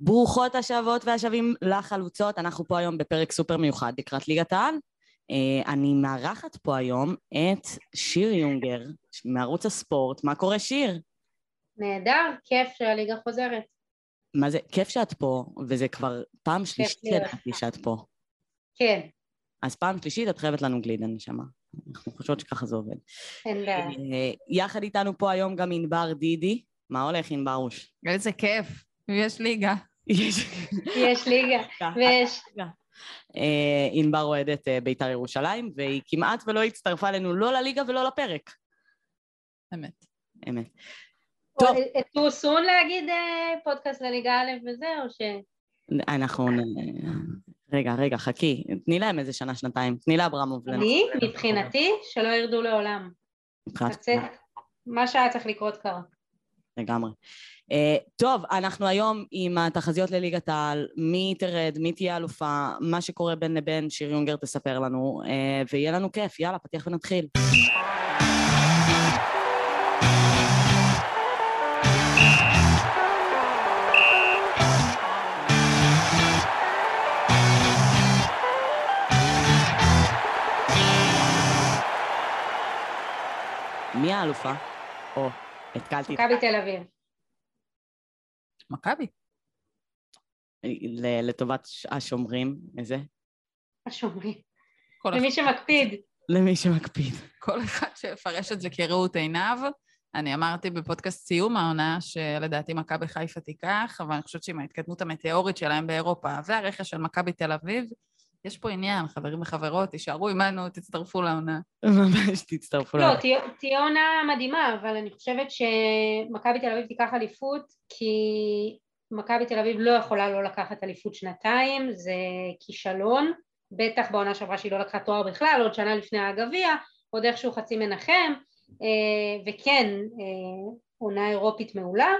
ברוכות השבות והשבים לחלוצות, אנחנו פה היום בפרק סופר מיוחד לקראת ליגת העל. אני מארחת פה היום את שיר יונגר, מערוץ הספורט. מה קורה שיר? נהדר, כיף שהליגה חוזרת. מה זה, כיף שאת פה, וזה כבר פעם שלישית שאת פה. כן. אז פעם שלישית את חייבת לנו גלידה, נשמה. אנחנו חושבות שככה זה עובד. אין בעיה. יחד איתנו פה היום גם ענבר דידי. מה הולך ענברוש? איזה כיף. יש ליגה. יש ליגה. ויש ליגה. ענבר אוהדת בית"ר ירושלים, והיא כמעט ולא הצטרפה לנו לא לליגה ולא לפרק. אמת. אמת. טוב. תו סון להגיד פודקאסט לליגה א' וזה, או ש... אנחנו... רגע, חכי. תני להם איזה שנה, שנתיים. תני לה אברמוב. אני, מבחינתי, שלא ירדו לעולם. מה שהיה צריך לקרות קרה. לגמרי. טוב, אנחנו היום עם התחזיות לליגת העל, מי תרד, מי תהיה אלופה, מה שקורה בין לבין, שיר יונגר תספר לנו, ויהיה לנו כיף. יאללה, פתיח ונתחיל. מי האלופה? או, התקלתי. מכבי תל אביב. מכבי. לטובת השומרים, איזה? השומרים. למי שמקפיד. למי שמקפיד. כל אחד שפרש את זה כראות עיניו. אני אמרתי בפודקאסט סיום העונה, שלדעתי מכבי חיפה תיקח, אבל אני חושבת שעם ההתקדמות המטאורית שלהם באירופה, והרכש של מכבי תל אביב, יש פה עניין, חברים וחברות, תישארו עמנו, תצטרפו לעונה. ממש תצטרפו לעונה. לא, תהיה עונה מדהימה, אבל אני חושבת שמכבי תל אביב תיקח אליפות, כי מכבי תל אביב לא יכולה לא לקחת אליפות שנתיים, זה כישלון, בטח בעונה שעברה שהיא לא לקחה תואר בכלל, עוד שנה לפני הגביע, עוד איכשהו חצי מנחם, וכן, עונה אירופית מעולה,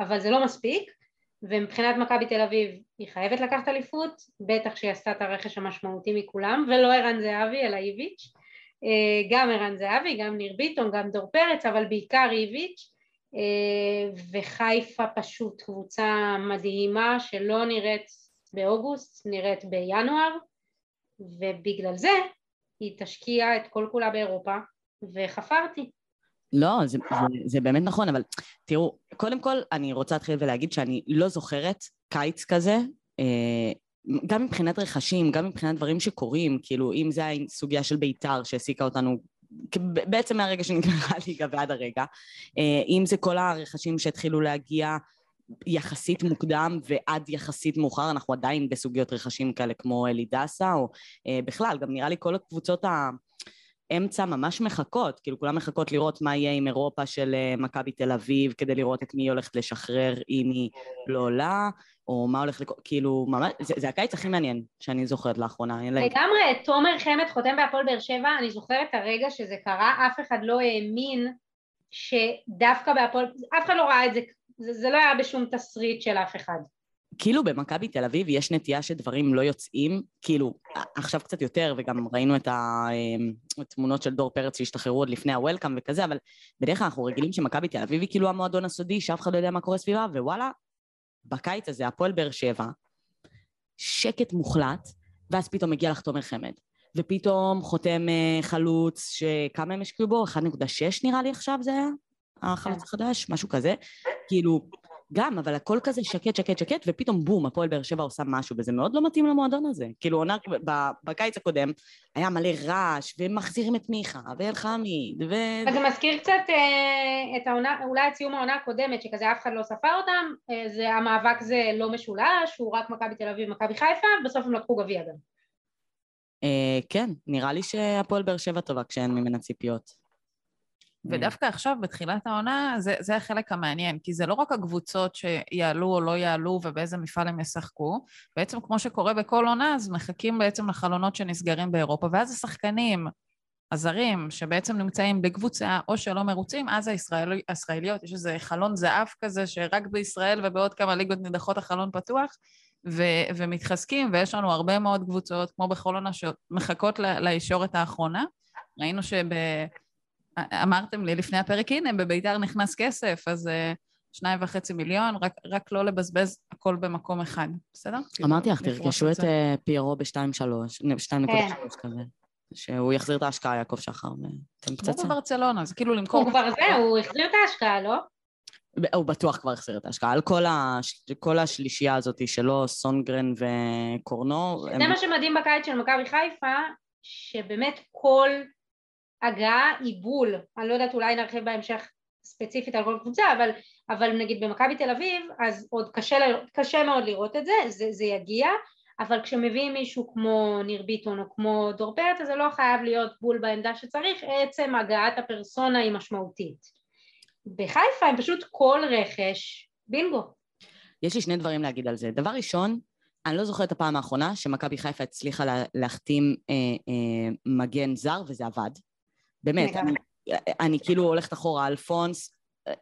אבל זה לא מספיק. ומבחינת מכבי תל אביב היא חייבת לקחת אליפות, בטח שהיא עשתה את הרכש המשמעותי מכולם, ולא ערן זהבי אלא איביץ', גם ערן זהבי, גם ניר ביטון, גם דור פרץ, אבל בעיקר איביץ', וחיפה פשוט קבוצה מדהימה שלא נראית באוגוסט, נראית בינואר, ובגלל זה היא תשקיע את כל כולה באירופה, וחפרתי. לא, זה באמת נכון, אבל תראו, קודם כל אני רוצה להתחיל ולהגיד שאני לא זוכרת קיץ כזה, גם מבחינת רכשים, גם מבחינת דברים שקורים, כאילו אם זה הסוגיה של בית"ר שהסיקה אותנו, בעצם מהרגע שנגמרה הליגה ועד הרגע, אם זה כל הרכשים שהתחילו להגיע יחסית מוקדם ועד יחסית מאוחר, אנחנו עדיין בסוגיות רכשים כאלה כמו אלידסה, או בכלל, גם נראה לי כל הקבוצות ה... אמצע ממש מחכות, כאילו כולם מחכות לראות מה יהיה עם אירופה של מכבי תל אביב, כדי לראות את מי הולכת לשחרר אם היא לא עולה, או מה הולך לקרות, כאילו, ממש, זה הקיץ הכי מעניין שאני זוכרת לאחרונה. לגמרי, תומר חמד חותם בהפועל באר שבע, אני זוכרת את הרגע שזה קרה, אף אחד לא האמין שדווקא בהפועל, אף אחד לא ראה את זה, זה לא היה בשום תסריט של אף אחד. כאילו במכבי תל אביב יש נטייה שדברים לא יוצאים, כאילו עכשיו קצת יותר, וגם ראינו את התמונות של דור פרץ שהשתחררו עוד לפני הוולקאם וכזה, אבל בדרך כלל אנחנו רגילים שמכבי תל אביב היא כאילו המועדון הסודי, שאף אחד לא יודע מה קורה סביבה, ווואלה, בקיץ הזה הפועל באר שבע, שקט מוחלט, ואז פתאום מגיע לך תומר חמד, ופתאום חותם חלוץ שכמה הם השקיעו בו, 1.6 נראה לי עכשיו זה היה, החלוץ החדש, משהו כזה, כאילו... גם, אבל הכל כזה שקט, שקט, שקט, ופתאום בום, הפועל באר שבע עושה משהו, וזה מאוד לא מתאים למועדון הזה. כאילו, עונה, בקיץ הקודם, היה מלא רעש, ומחזירים את מיכה, ואלחמי, ו... אז זה מזכיר קצת את העונה, אולי את סיום העונה הקודמת, שכזה אף אחד לא ספר אותם, המאבק זה לא משולש, הוא רק מכבי תל אביב, מכבי חיפה, בסוף הם לקחו גביע גם. כן, נראה לי שהפועל באר שבע טובה כשאין ממנה ציפיות. ודווקא עכשיו, בתחילת העונה, זה החלק המעניין, כי זה לא רק הקבוצות שיעלו או לא יעלו ובאיזה מפעל הם ישחקו, בעצם כמו שקורה בכל עונה, אז מחכים בעצם לחלונות שנסגרים באירופה, ואז השחקנים, הזרים, שבעצם נמצאים בקבוצה או שלא מרוצים, אז הישראליות, יש איזה חלון זהב כזה, שרק בישראל ובעוד כמה ליגות נידחות החלון פתוח, ומתחזקים, ויש לנו הרבה מאוד קבוצות, כמו בכל עונה, שמחכות לישורת האחרונה. ראינו אמרתם לי לפני הפרק, הנה, בביתר נכנס כסף, אז 2.5 מיליון, רק לא לבזבז הכל במקום אחד, בסדר? אמרתי לך, תרגשו את פירו ב-2.3 כזה, שהוא יחזיר את ההשקעה, יעקב שחר, אתם פצצה. הוא בברצלונה, זה כאילו למכור... הוא כבר זה, הוא יחזיר את ההשקעה, לא? הוא בטוח כבר יחזיר את ההשקעה, על כל השלישייה הזאת שלו, סונגרן וקורנו. זה מה שמדהים בקיץ של מכבי חיפה, שבאמת כל הגעה היא בול, אני לא יודעת, אולי נרחיב בהמשך ספציפית על כל קבוצה, אבל נגיד במכבי תל אביב, אז עוד קשה מאוד לראות את זה, זה יגיע, אבל כשמביאים מישהו כמו ניר ביטון או כמו דור פרץ, אז זה לא חייב להיות בול בעמדה שצריך, עצם הגעת הפרסונה היא משמעותית. בחיפה הם פשוט כל רכש, בינגו. יש לי שני דברים להגיד על זה. דבר ראשון, אני לא זוכרת הפעם האחרונה שמכבי חיפה הצליחה להחתים מגן זר, וזה עבד. באמת, אני כאילו הולכת אחורה, אלפונס,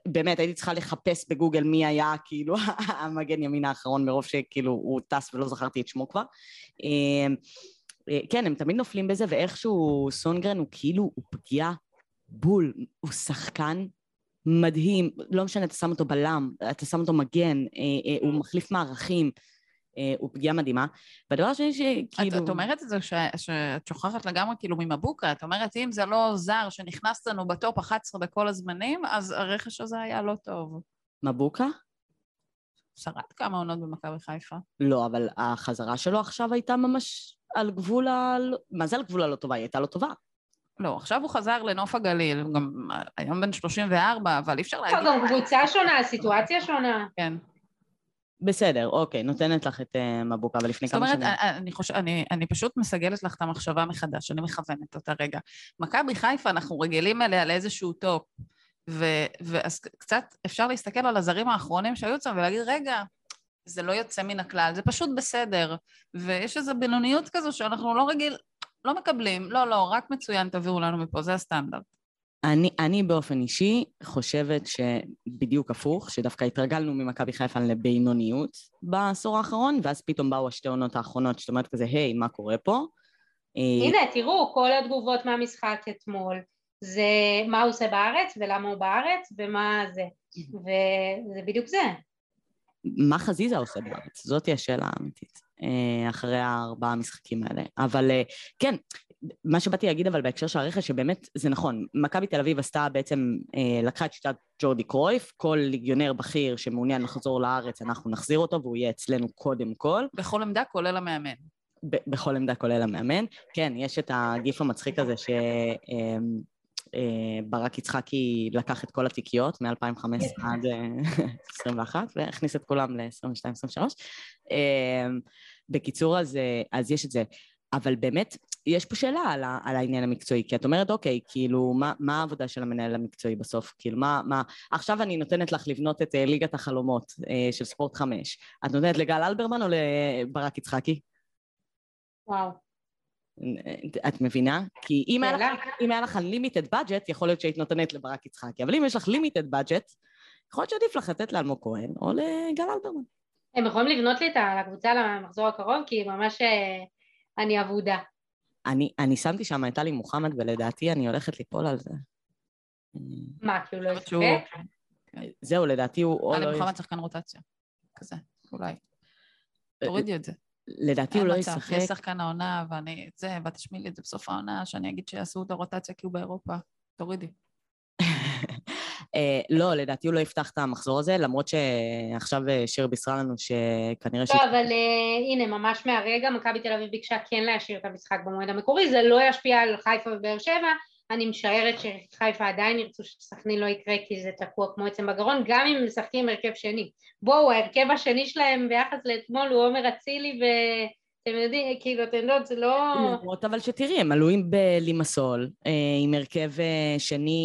באמת הייתי צריכה לחפש בגוגל מי היה כאילו המגן ימין האחרון, מרוב שכאילו הוא טס ולא זכרתי את שמו כבר. כן, הם תמיד נופלים בזה, ואיכשהו סונגרן הוא כאילו, הוא פגיע בול, הוא שחקן מדהים, לא משנה, אתה שם אותו בלם, אתה שם אותו מגן, הוא מחליף מערכים, הוא פגיעה מדהימה, והדבר השני שכאילו... את אומרת את זה שאת שוכחת לגמרי כאילו ממבוקה, את אומרת אם זה לא זר שנכנס לנו בטופ 11 בכל הזמנים, אז הרכש הזה היה לא טוב. מבוקה? שרד כמה עונות במכבי חיפה. לא, אבל החזרה שלו עכשיו הייתה ממש על גבול ה... מה זה על גבול הלא טובה? היא הייתה לא טובה. לא, עכשיו הוא חזר לנוף הגליל, גם היום בן 34, אבל אי אפשר להגיד... גם קבוצה שונה, סיטואציה שונה. כן. בסדר, אוקיי, נותנת לך את מבוקה, אבל לפני כמה שנים... זאת אומרת, אני פשוט מסגלת לך את המחשבה מחדש, אני מכוונת אותה רגע. מכבי חיפה, אנחנו רגילים אליה לאיזשהו טופ, ואז קצת אפשר להסתכל על הזרים האחרונים שהיו צם, ולהגיד, רגע, זה לא יוצא מן הכלל, זה פשוט בסדר, ויש איזו בינוניות כזו שאנחנו לא רגיל... לא מקבלים, לא, רק מצוין, תביאו לנו מפה, זה הסטנדרט. אני באופן אישי חושבת שבדיוק הפוך, שדווקא התרגלנו ממכבי חיפה לבינוניות בעשור האחרון, ואז פתאום באו השתי עונות האחרונות, שאת אומרת כזה, היי, מה קורה פה? הנה, תראו, כל התגובות מהמשחק אתמול, זה מה הוא עושה בארץ, ולמה הוא בארץ, ומה זה, וזה בדיוק זה. מה חזיזה עושה בארץ? זאת היא השאלה האמיתית. אחרי 4 המשחקים האלה. אבל כן, מה שבאתי להגיד אבל בהקשר של הרכש, שבאמת זה נכון, מכבי תל אביב עשתה בעצם, לקחה את שיטת ג'ורדי קרויף, כל ליגיונר בכיר שמעוניין לחזור לארץ, אנחנו נחזיר אותו, והוא יהיה אצלנו קודם כל. בכל עמדה כולל המאמן. בכל עמדה כולל המאמן. כן, יש את הגיף המצחיק הזה ש... ברק יצחקי לקח את כל התיקיות מ-2005 עד 21 והכניס את כולם ל-22-23 בקיצור אז יש את זה, אבל באמת יש פה שאלה על העניין המקצועי, כי את אומרת אוקיי, כאילו מה העבודה של המנהל המקצועי בסוף, כאילו מה עכשיו אני נותנת לך לבנות את ליגת החלומות של ספורט 5, את נותנת לגל אלברמן או לברק יצחקי? וואו, את מבינה? כי אם היה לך unlimited budget, יכול להיות שהיית נותנת לברק יצחקי, אבל אם יש לך limited budget, יכול להיות שעדיף לך לתת לאלמוג כהן או לגל אלברמן. הם יכולים לבנות לי את הקבוצה למחזור הקרוב, כי ממש אני אבודה. אני שמתי שם, הייתה לי מוחמד, ולדעתי אני הולכת ליפול על זה. מה, כי הוא לא יספק? זהו, לדעתי הוא... אני מוחמד שחקן רוטציה, כזה, אולי. תורידי את זה. לדעתי הוא לא ישחק. יש שחקן העונה, ואני, זה, ותשמיל לי את זה בסוף העונה, שאני אגיד שיעשו את הרוטציה כי הוא באירופה. תורידי. לא, לדעתי הוא לא יפתח את המחזור הזה, למרות שעכשיו שיר בישרה לנו שכנראה... לא, אבל הנה, ממש מהרגע, מכבי תל אביב ביקשה כן להשאיר את המשחק במועד המקורי, זה לא ישפיע על חיפה ובאר שבע, אני משערת שחיפה עדיין ירצו שסכנין לא יקרה, כי זה תקוע כמו עצם בגרון, גם אם משחקים הרכב שני. בואו, הרכב השני שלהם ביחס לאתמול הוא עומר אצילי, ואתם יודעים, כאילו, אתם יודעים, זה לא... למרות, אבל שתראי, הם עלויים בלימסול, עם הרכב שני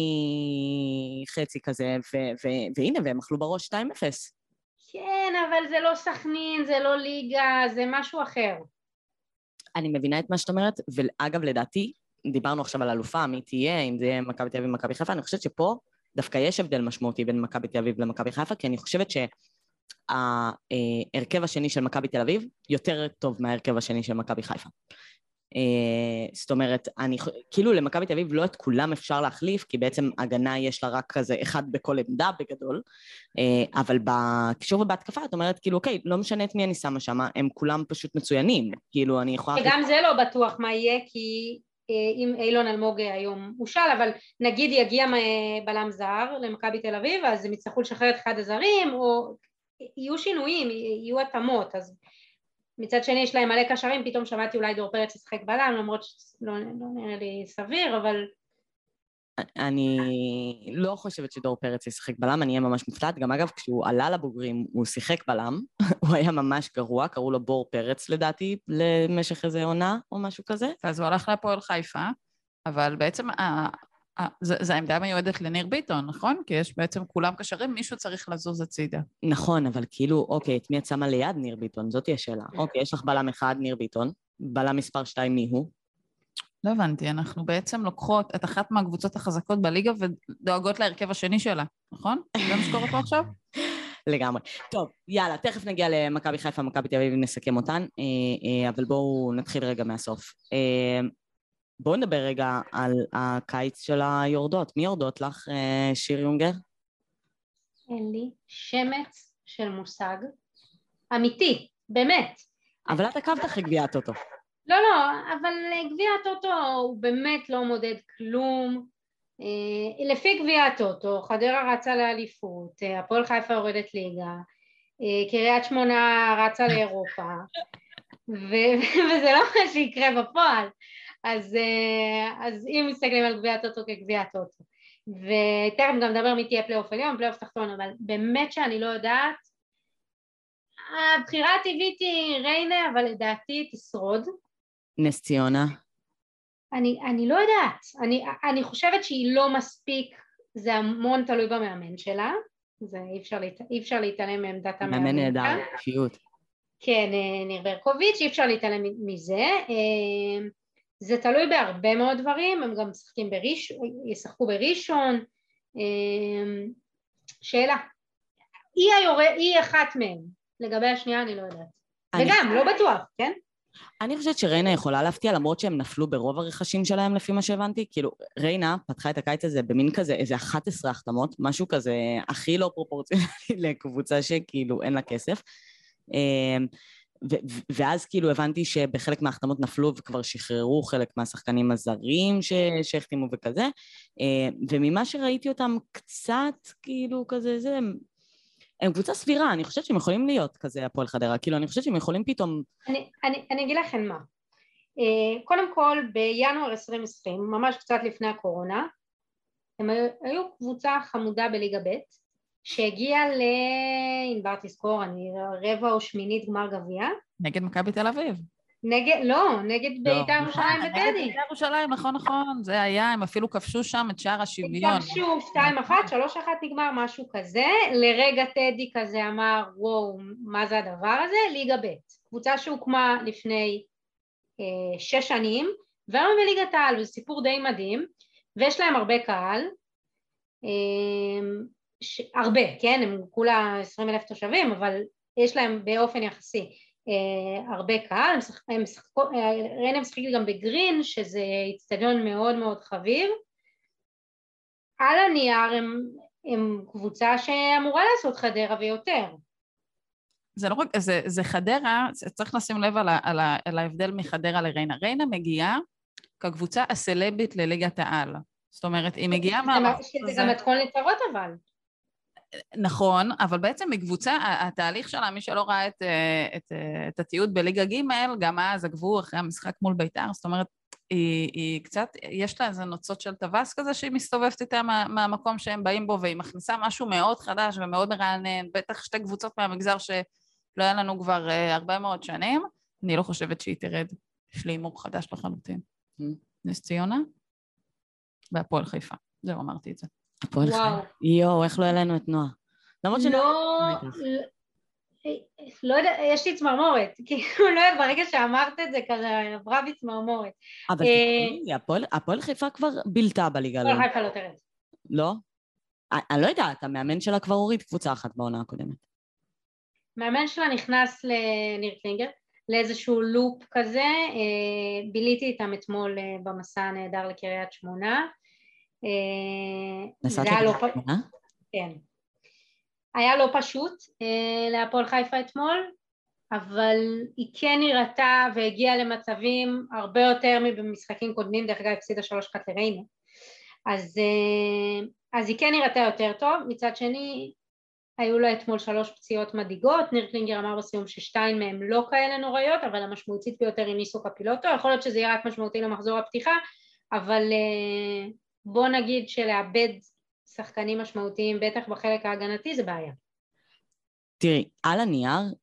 חצי כזה, והנה, והם אכלו בראש 2-0. כן, אבל זה לא סכנין, זה לא ליגה, זה משהו אחר. אני מבינה את מה שאת אומרת, ואגב, לדעתי, דיברנו עכשיו על אלופה, מי תהיה, אם זה מכבי תל אביב ומכבי חיפה, אני חושבת שפה דווקא יש הבדל משמעותי בין מכבי תל אביב למכבי חיפה, כי אני חושבת שההרכב השני של מכבי תל אביב יותר טוב מההרכב השני של מכבי חיפה. זאת אומרת, כאילו למכבי תל אביב לא את כולם אפשר להחליף, כי בעצם הגנה יש לה רק כזה אחד בכל עמדה בגדול, אבל בקישור ובהתקפה את אומרת, כאילו, אוקיי, לא משנה את מי אני שמה שם, הם כולם פשוט מצוינים, כאילו אני יכולה... וגם זה לא בטוח מה יהיה, כי אם אילון אלמוג היום הוא שאל, אבל נגיד יגיע בלם זר למכבי תל אביב, אז הם יצטרכו לשחרר את אחד הזרים, או יהיו שינויים, יהיו התאמות, אז... מצד שני יש להם מלא קשרים, פתאום שמעתי אולי דור פרץ ישחק בלם, למרות שלא נראה לי סביר, אבל... אני לא חושבת שדור פרץ ישחק בלם, אני אהיה ממש מופתעת, גם אגב כשהוא עלה לבוגרים הוא שיחק בלם, הוא היה ממש גרוע, קראו לו בור פרץ לדעתי, למשך איזה עונה או משהו כזה. אז הוא הלך לפועל חיפה, אבל בעצם זו העמדה מיועדת לניר ביטון, נכון? כי יש בעצם כולם קשרים, מישהו צריך לזוז הצידה. נכון, אבל כאילו, אוקיי, את מי את שמה ליד ניר ביטון? זאת היא השאלה. אוקיי, יש לך בלם אחד, ניר ביטון, בלם מספר 2 מיהו? לא הבנתי, אנחנו בעצם לוקחות את אחת מהקבוצות החזקות בליגה ודואגות להרכב השני שלה, נכון? גם שקור אותו עכשיו? לגמרי. טוב, יאללה, תכף נגיע למכבי חיפה, מכבי תל אביב, נסכם אותן, אבל בואו נתחיל רגע מהסוף. בואו נדבר רגע על הקיץ של היורדות. מי יורדות לך, שיר יונגר? אין לי שמץ של מושג. אמיתי, באמת. אבל את עקבת אחרי גביע טוטו. לא, לא, אבל גביע טוטו הוא באמת לא מודד כלום. לפי גביע טוטו, חדרה רצה לאליפות, הפועל חיפה יורדת ליגה, קריית שמונה רצה לאירופה, וזה לא מה שיקרה בפועל. אז אם מסתכלים על גביע טוטו כגביע טוטו, ותכף גם מדבר מי תהיה פלייאוף עליון, פלייאוף תחתון, אבל באמת שאני לא יודעת, הבחירה הטבעית היא ריינה, אבל לדעתי תשרוד. נס ציונה? אני לא יודעת, אני חושבת שהיא לא מספיק, זה המון תלוי במאמן שלה, זה אי אפשר להתעלם מעמדת המאמן. מאמן נהדר, פשוט. כן, ניר ברקוביץ', אי אפשר להתעלם מזה. זה תלוי בהרבה מאוד דברים, הם גם ישחקו בראשון, שאלה, היא אחת מהם, לגבי השנייה אני לא יודעת, וגם לא בטוח, כן? אני חושבת שריינה יכולה להפתיע, למרות שהם נפלו ברוב הרכשים שלהם לפי מה שהבנתי, כאילו ריינה פתחה את הקיץ הזה במין כזה, איזה 11 החתמות, משהו כזה הכי לא פרופורציונלי לקבוצה שכאילו אין לה כסף, ואז כאילו הבנתי שבחלק מההחתמות נפלו וכבר שחררו חלק מהשחקנים הזרים שהחתימו וכזה, וממה שראיתי אותם קצת כאילו כזה, זה הם קבוצה סבירה, אני חושבת שהם יכולים להיות כזה הפועל חדרה, כאילו אני חושבת שהם יכולים פתאום... אני אגיד לכם מה, קודם כל בינואר 2020, ממש קצת לפני הקורונה, הם היו קבוצה חמודה בליגה ב' שהגיעה ענבר תזכור, אני רבע או שמינית גמר גביע. נגד מכבי תל אביב. לא, נגד בית"ר ירושלים וטדי. נגד בית"ר ירושלים, נכון, זה היה, הם אפילו כבשו שם את שער השוויון. כבשו 2-1, 3-1 נגמר, משהו כזה. לרגע טדי כזה אמר, וואו, מה זה הדבר הזה? ליגה ב', קבוצה שהוקמה לפני 6 שנים, והיום בליגת העל, וזה סיפור די מדהים, ויש להם הרבה קהל, הרבה, כן, הם כולה 20,000 תושבים, אבל יש להם באופן יחסי הרבה קהל, ריינה משחקים גם בגרין, שזה אצטדיון מאוד מאוד חביב, על הנייר הם קבוצה שאמורה לעשות חדרה ויותר. זה לא רק, זה חדרה, צריך לשים לב על ההבדל מחדרה לריינה. ריינה מגיעה כקבוצה הסלבית לליגת העל, זאת אומרת, היא מגיעה מה... זה גם מתכון לצרות אבל. נכון, אבל בעצם בקבוצה, התהליך שלה, מי שלא ראה את התיעוד בליגה ג' גם אז עקבו אחרי המשחק מול בית"ר, זאת אומרת, היא קצת, יש לה איזה נוצות של טווס כזה שהיא מסתובבת איתה מהמקום שהם באים בו, והיא מכניסה משהו מאוד חדש ומאוד מרענן, בטח שתי קבוצות מהמגזר שלא היה לנו כבר 400 שנים, אני לא חושבת שהיא תרד, יש לי אימור חדש לחלוטין. נס ציונה, והפועל חיפה, זהו, אמרתי את זה. וואו. יואו, איך לא העלינו את נועה? למרות שלא... לא יודע, יש לי צמרמורת. כאילו, לא יודע, ברגע שאמרת את זה כזה, עברה בי צמרמורת. אבל הפועל חיפה כבר בילתה בליגה. הפועל חיפה לא תרד. לא? אני לא יודעת, המאמן שלה כבר הוריד קבוצה אחת בעונה הקודמת. המאמן שלה נכנס לניר קלינגר, לאיזשהו לופ כזה, ביליתי איתם אתמול במסע הנהדר לקריית שמונה. נסעת לקריית שמונה? כן. היה לא פשוט להפועל חיפה אתמול, אבל היא כן נראתה והגיעה למצבים הרבה יותר מבמשחקים קודמים, דרך אגב הפסידה 3-1 לריינה. אז היא כן נראתה יותר טוב, מצד שני היו לה אתמול 3 פציעות מדאיגות, ניר קלינגר אמר בסיום ששתיים מהם לא כאלה נוראיות, אבל המשמעותית ביותר היא ניסוק הפילוטו, יכול להיות שזה יהיה רק משמעותי למחזור הפתיחה, אבל בוא נגיד שלאבד שחקנים משמעותיים, בטח בחלק ההגנתי, זה בעיה. תראי, על הנייר,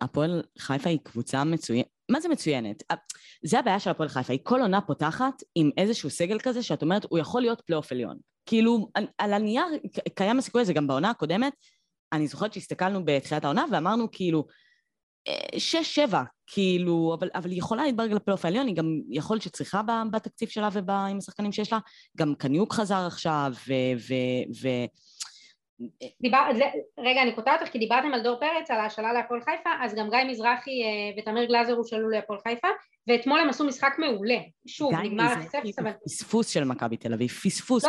הפועל חיפה היא קבוצה מצוינת, מה זה מצוינת? זה הבעיה של הפועל חיפה, היא כל עונה פותחת עם איזשהו סגל כזה, שאת אומרת, הוא יכול להיות פלייאוף עליון. כאילו, על הנייר, קיים הסיכוי הזה גם בעונה הקודמת, אני זוכרת שהסתכלנו בתחילת העונה, ואמרנו כאילו, 6-7, כאילו, אבל היא יכולה להתברג לפלייאוף העליון, היא גם יכול שצריכה בתקציב שלה ועם השחקנים שיש לה, גם קניוק חזר עכשיו, רגע, אני קוטעת אותך, כי דיברתם על דור פרץ, על ההשאלה להפועל חיפה, אז גם גיא מזרחי ותמיר גלזר הושאלו להפועל חיפה, ואתמול הם עשו משחק מעולה, שוב, נגמר הפספוס, אבל... פספוס של מכבי תל אביב, פספוס.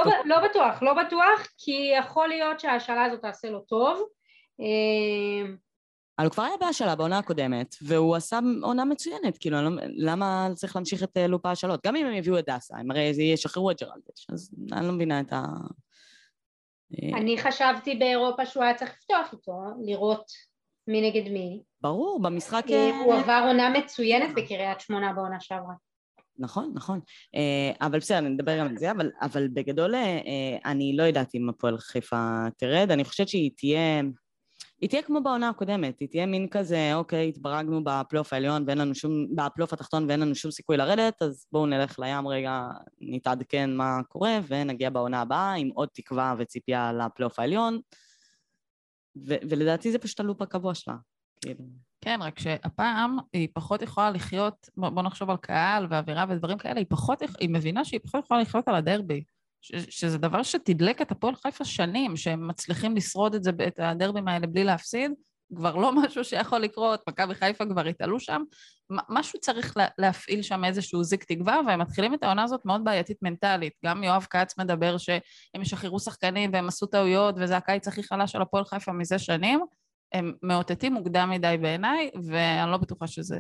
לא בטוח, כי יכול להיות שההשאלה הזאת תעשה לו טוב, אבל הוא כבר היה בהשאלה בעונה הקודמת, והוא עשה עונה מצוינת, כאילו, למה צריך להמשיך את לופה השאלות? גם אם הם יביאו את דאסה, הם הרי ישחררו את ג'רלדש, אז אני לא מבינה את ה... אני חשבתי באירופה שהוא היה צריך לפתוח איתו, לראות מי נגד מי. ברור, במשחק... הוא עבר עונה מצוינת בקריית שמונה בעונה שעברה. נכון, נכון. אבל בסדר, אני מדבר גם על זה, אבל בגדול אני לא יודעת אם הפועל חיפה תרד, אני חושבת שהיא תהיה... היא תהיה כמו בעונה הקודמת, היא תהיה מין כזה, אוקיי, התברגנו בפלייאוף העליון ואין לנו שום, בפלייאוף התחתון ואין לנו שום סיכוי לרדת, אז בואו נלך לים רגע, נתעדכן מה קורה, ונגיע בעונה הבאה עם עוד תקווה וציפייה לפלייאוף העליון, ולדעתי זה פשוט הלופה קבוע שלה. כן, רק שהפעם היא פחות יכולה לחיות, בואו נחשוב על קהל ואווירה ודברים כאלה, היא מבינה שהיא פחות יכולה לחיות על הדרבי. שזה דבר שתדלק את הפועל חיפה שנים, שהם מצליחים לשרוד את זה, את הדרבים האלה בלי להפסיד, כבר לא משהו שיכול לקרות, מכבי חיפה כבר התעלו שם, משהו צריך להפעיל שם איזשהו זיק תקווה, והם מתחילים את העונה הזאת מאוד בעייתית מנטלית, גם יואב קץ מדבר שהם ישחררו שחקנים והם עשו טעויות, וזה הקיץ הכי חלש של הפועל חיפה מזה שנים, הם מאותתים מוקדם מדי בעיניי, ואני לא בטוחה שזה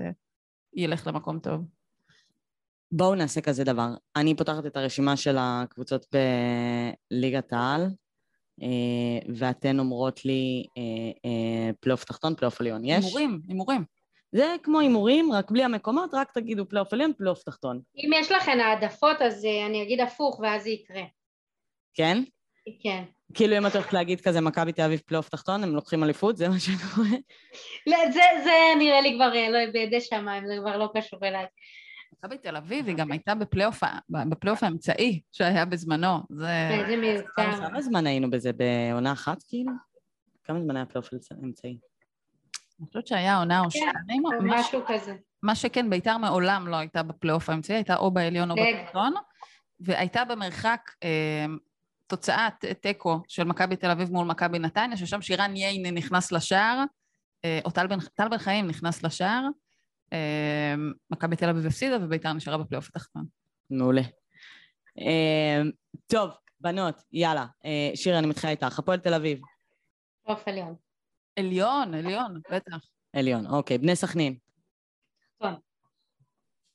ילך למקום טוב. בואו נעשה כזה דבר. אני פותחת את הרשימה של הקבוצות בליגת העל, ואתן אומרות לי פלייאוף תחתון, פלייאוף עליון. יש? הימורים. זה כמו הימורים, רק בלי המקומות, רק תגידו פלייאוף עליון, פלייאוף תחתון. אם יש לכם העדפות, אז אני אגיד הפוך, ואז זה יקרה. כן? כן. כאילו אם את הולכת להגיד כזה, מכבי תל אביב פלייאוף תחתון, הם לוקחים אליפות, זה מה שאני רואה. זה נראה לי כבר לא בידי שמיים, זה כבר לא קשור אליי. מכבי תל אביב, היא גם הייתה בפלייאוף האמצעי שהיה בזמנו. זה מיותר. כמה זמן היינו בזה? בעונה אחת, כאילו? כמה זמן היה פלייאוף האמצעי? אני חושבת שהיה עונה או שתיים, או משהו כזה. מה שכן, בית"ר מעולם לא הייתה בפלייאוף האמצעי, הייתה או בעליון או בתחתון, והייתה במרחק תוצאת תיקו של מכבי תל אביב מול מכבי נתניה, ששם שירן ייני נכנס לשער, או טל בן חיים נכנס לשער, מכבי תל אביב הפסידה ובית"ר נשארה בפלייאוף התחתון. מעולה. טוב, בנות, יאללה. שיר, אני מתחילה איתך. הפועל תל אביב. פלייאוף עליון. עליון, בטח. עליון, אוקיי. בני סכנין.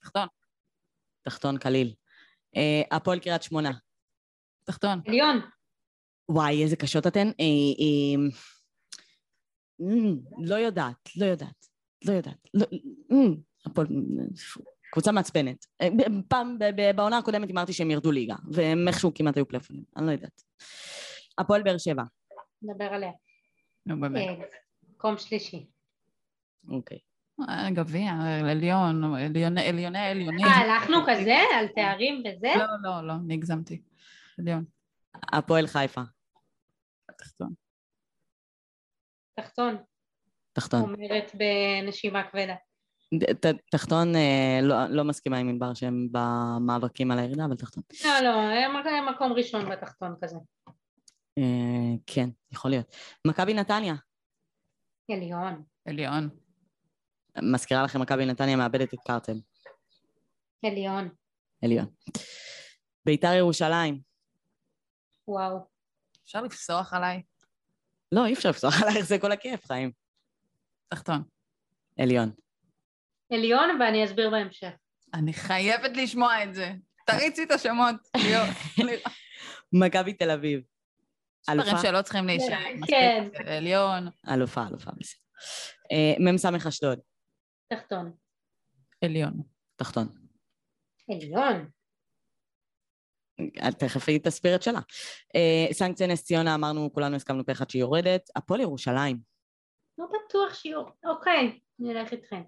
תחתון. תחתון כליל. הפועל קריית שמונה. תחתון. עליון. וואי, איזה קשות אתן. לא יודעת. קבוצה מעצבנת. פעם, בעונה הקודמת אמרתי שהם ירדו ליגה, והם איכשהו כמעט היו פלאפונים, אני לא יודעת. הפועל באר שבע. נדבר עליה. קום שלישי. אוקיי. גביע, עליוני. הלכנו כזה, על תארים וזה? לא, נגזמתי. עליון. הפועל חיפה. תחתון. אומרת בנשימה כבדה. תחתון, לא מסכימה עם ענבר שהם במאבקים על הירידה, אבל תחתון. לא, מקום ראשון בתחתון כזה. כן, יכול להיות. מכבי נתניה. עליון. מזכירה לכם, מכבי נתניה מאבדת את קרטל. עליון. עליון. בית"ר ירושלים. וואו. אפשר לפסוח עליי? לא, אי אפשר לפסוח עליי, זה כל הכיף, חיים. תחתון. עליון. עליון, ואני אסביר בהמשך. אני חייבת לשמוע את זה. תריצי את השמות. מכבי תל אביב. ספרים שלא צריכים להישאר. כן. עליון. אלופה, אלופה. ממסמך אשדוד. תחתון. עליון. תחתון. עליון. תכף היא תסביר את שלה. סנקציה נס ציונה, אמרנו, כולנו הסכמנו פה אחד שהיא יורדת. הפועל ירושלים. לא בטוח שהיא יורדת. אוקיי, נלך איתכם.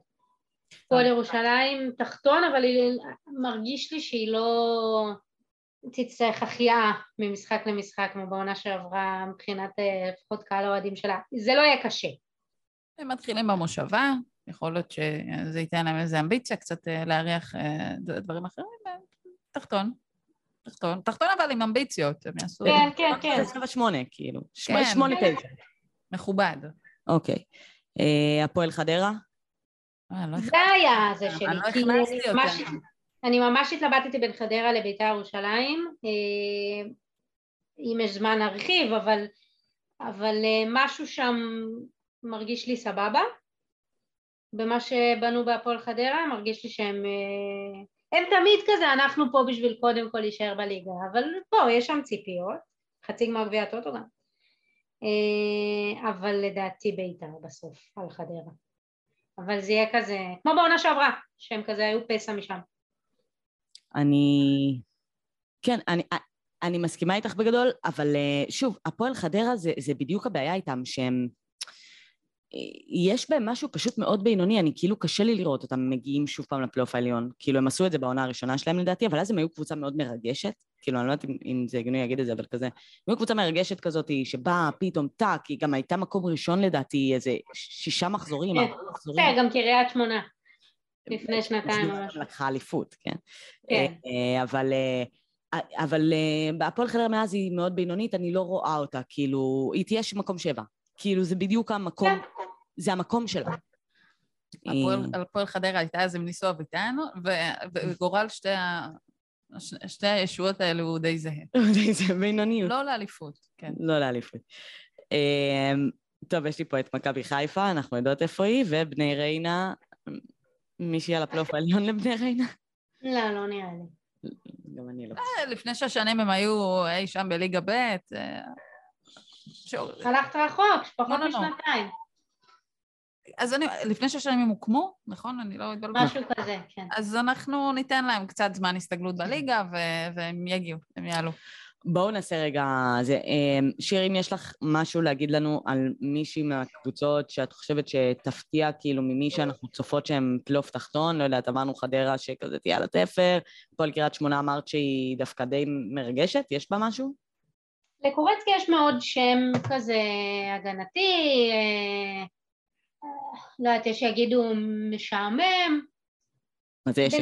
הפועל ירושלים תחתון, אבל מרגיש לי שהיא לא תצטרך החייאה ממשחק למשחק, כמו בעונה שעברה מבחינת לפחות קהל האוהדים שלה. זה לא יהיה קשה. הם מתחילים במושבה, יכול להיות שזה ייתן להם איזה אמביציה, קצת להריח דברים אחרים, תחתון. תחתון, תחתון אבל עם אמביציות. כן, כן, כן. 28, כאילו. 8-9. מכובד. אוקיי. הפועל חדרה? זה היה זה שלי. אני ממש התלבטתי בין חדרה לבית"ר ירושלים. אם יש זמן ארחיב, אבל משהו שם מרגיש לי סבבה. במה שבנו בהפועל חדרה, מרגיש לי שהם... הם תמיד כזה, אנחנו פה בשביל קודם כל להישאר בליגה, אבל פה יש שם ציפיות, חצי גמר גביע טוטו גם. אבל לדעתי בית"ר בסוף על חדרה. אבל זה יהיה כזה, כמו בעונה שעברה, שהם כזה היו פסע משם. אני מסכימה איתך בגדול, אבל שוב, הפועל חדרה זה בדיוק הבעיה איתם, שהם... יש בהם משהו פשוט מאוד בינוני, אני כאילו קשה לי לראות אותם מגיעים שוב פעם לפלייאוף העליון, כאילו הם עשו את זה בעונה הראשונה שלהם לדעתי, אבל אז הם היו קבוצה מאוד מרגשת, כאילו אני לא יודעת אם זה גנוי יגיד את זה, אבל כזה, הם היו קבוצה מרגשת כזאת שבאה פתאום טק, היא גם הייתה מקום ראשון לדעתי, איזה 6 מחזורים. כן, גם קריית שמונה, לפני 2 שנתיים. לקחה אליפות, כן. אבל הפועל חדרה מאז היא מאוד בינונית, אני לא רואה אותה, כאילו, היא תהיה מקום 7. כאילו זה בדיוק המקום, זה המקום שלה. הפועל חדרה הייתה אז עם ניסו אביטן, וגורל שתי הישועות האלה הוא די זהה. הוא די זהה, בינוניות. לא לאליפות, כן. לא לאליפות. טוב, יש לי פה את מכבי חיפה, אנחנו יודעות איפה היא, ובני ריינה, מישהי על הפלייאוף העליון לבני ריינה? לא, לא נראה לי. גם אני לא. לפני 6 שנים הם היו אי שם בליגה ב' הלכת רחוק, פחות מ2 שנתיים. אז לפני 6 שנים הם הוקמו, נכון? אני לא יודעת. משהו כזה, כן. אז אנחנו ניתן להם קצת זמן הסתגלות בליגה, והם יגיעו, הם יעלו. בואו נעשה רגע זה. שיר, אם יש לך משהו להגיד לנו על מישהי מהקבוצות שאת חושבת שתפתיע, כאילו ממי שאנחנו צופות שהם פלייאוף תחתון, לא יודעת, אמרנו חדרה שכזה תהיה על התפר, הפועל קריית שמונה אמרת שהיא דווקא די מרגשת, יש בה משהו? לקורצקי יש מאוד שם כזה הגנתי, לא יודעת, יש שיגידו משעמם. מה זה יש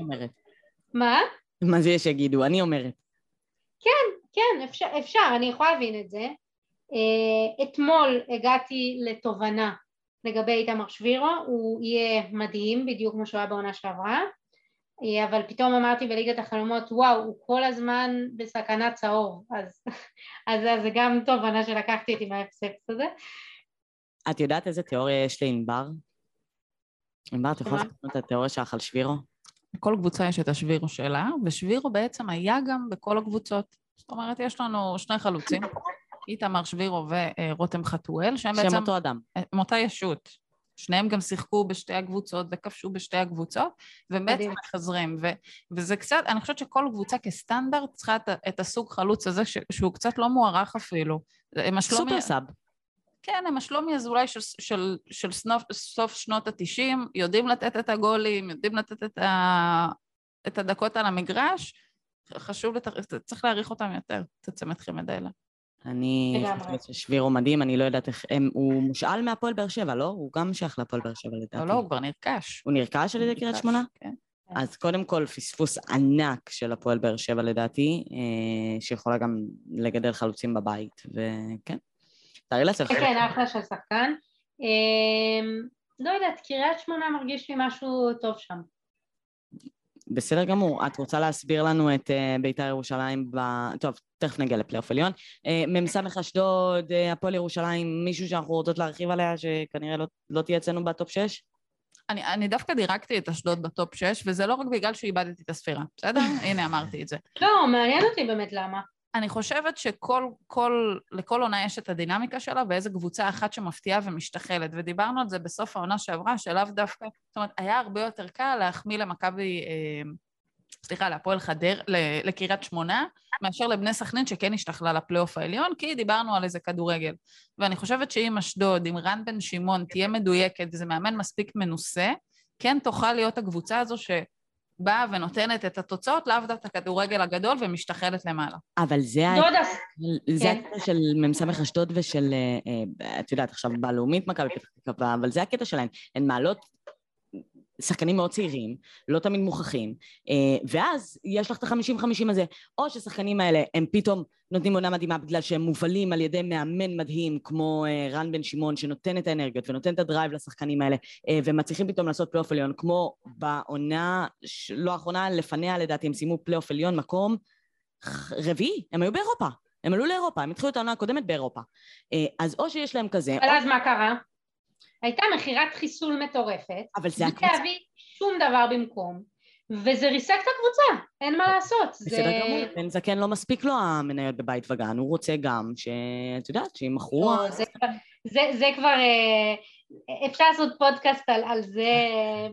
אומרת? מה? מה זה יש שיגידו, אני אומרת. כן, כן, אפשר, אני יכולה להבין את זה. אתמול הגעתי לתובנה לגבי איתמר שבירו, הוא יהיה מדהים, בדיוק כמו שהוא היה בעונה שעברה, אבל פתאום אמרתי בליגת החלומות, וואו, הוא כל הזמן בסכנה צהוב, אז זה גם תובנה שלקחתי איתי מהאפספס הזה. את יודעת איזה תיאוריה יש לי ענבר? ענבר, את יכולה לתת את התיאוריה שלך על שבירו? בכל קבוצה יש את השבירו שלה, ושבירו בעצם היה גם בכל הקבוצות. זאת אומרת, יש לנו 2 חלוצים, איתמר שבירו ורותם חתואל, שהם בעצם... שהם אותו אדם. מאותה ישות. שניהם גם שיחקו בשתי הקבוצות וכבשו בשתי הקבוצות, ובעצם מחזרים, וזה קצת, אני חושבת שכל קבוצה כסטנדרט צריכה את הסוג חלוץ הזה, שהוא קצת לא מוערך אפילו. סופר סאב. כן, הם השלומי אז אולי של סוף שנות ה-90, יודעים לתת את הגולים, יודעים לתת את הדקות על המגרש, חשוב, צריך להעריך אותם יותר, תצא מתחיל מדיילה. אני חושבת ששבירו מדהים, אני לא יודעת איך, הוא מושאל מהפועל באר שבע, לא? הוא גם שייך לפועל באר שבע לדעתי. לא, הוא כבר נרכש. הוא נרכש על ידי קריית שמונה? כן. אז קודם כל פספוס ענק של הפועל באר שבע לדעתי, שיכולה גם לגדל חלוצים בבית, וכן. תארי לעצמך. כן, אחלה של שחקן. לא יודעת, קריית שמונה מרגיש לי משהו טוב שם. בסדר גמור, את רוצה להסביר לנו את בית"ר ירושלים, טוב, תכף נגיע לפלייאוף עליון, ממסמך אשדוד, הפועל ירושלים, מישהו שאנחנו רוצות להרחיב עליה, שכנראה לא תהיה אצלנו בטופ 6? אני דווקא דירקתי את אשדוד בטופ 6, וזה לא רק בגלל שאיבדתי את הספירה, בסדר? הנה, אמרתי את זה. לא, מעניין אותי באמת למה. אני חושבת שלכל עונה יש את הדינמיקה שלה, ואיזו קבוצה אחת שמפתיעה ומשתחלת, ודיברנו על זה בסוף העונה שעברה, שלאו דווקא, זאת אומרת, היה הרבה יותר קל להחמיא למכבי, סליחה, להפועל חדרה, לקריית שמונה, מאשר לבני סכנין שכן השתחלה לפלייאוף העליון, כי דיברנו על איזה כדורגל. ואני חושבת שאם אשדוד, אם רן בן שמעון תהיה מדויקת, וזה מאמן מספיק מנוסה, כן תוכל להיות הקבוצה הזו ש... באה ונותנת את התוצאות, לאו דווקא הכדורגל הגדול, ומשתחלת למעלה. אבל זה הקטע של ממסמך אשדוד ושל, את יודעת, עכשיו בלאומית מכבי פתח תקווה, אבל זה הקטע שלהם. הן מעלות שחקנים מאוד צעירים, לא תמיד מוכחים, ואז יש לך את ה-50-50 הזה, או ששחקנים האלה הם פתאום נותנים עונה מדהימה, בגלל שהם מובלים על ידי מאמן מדהים, כמו רן בן שמעון, שנותן את האנרגיות, ונותן את הדרייב לשחקנים האלה, ומצליחים פתאום לעשות פלייאוף עליון, כמו בעונה, לא האחרונה, לפניה לדעתי, הם סיימו פלייאוף עליון, מקום רביעי, הם היו באירופה, הם עלו לאירופה, הם התחילו את העונה הקודמת באירופה. אז או שיש להם כזה, אז מה קרה? הייתה מכירת חיסול מטורפת, אבל זה הקבוצה. לא תביא שום דבר במקום, וזה ריסק את הקבוצה, אין מה לעשות. בסדר גמור, בן זקן לא מספיק לו המניות בבית וגן, הוא רוצה גם שאת יודעת, שהיא מכרוע. זה כבר, אפשר לעשות פודקאסט על זה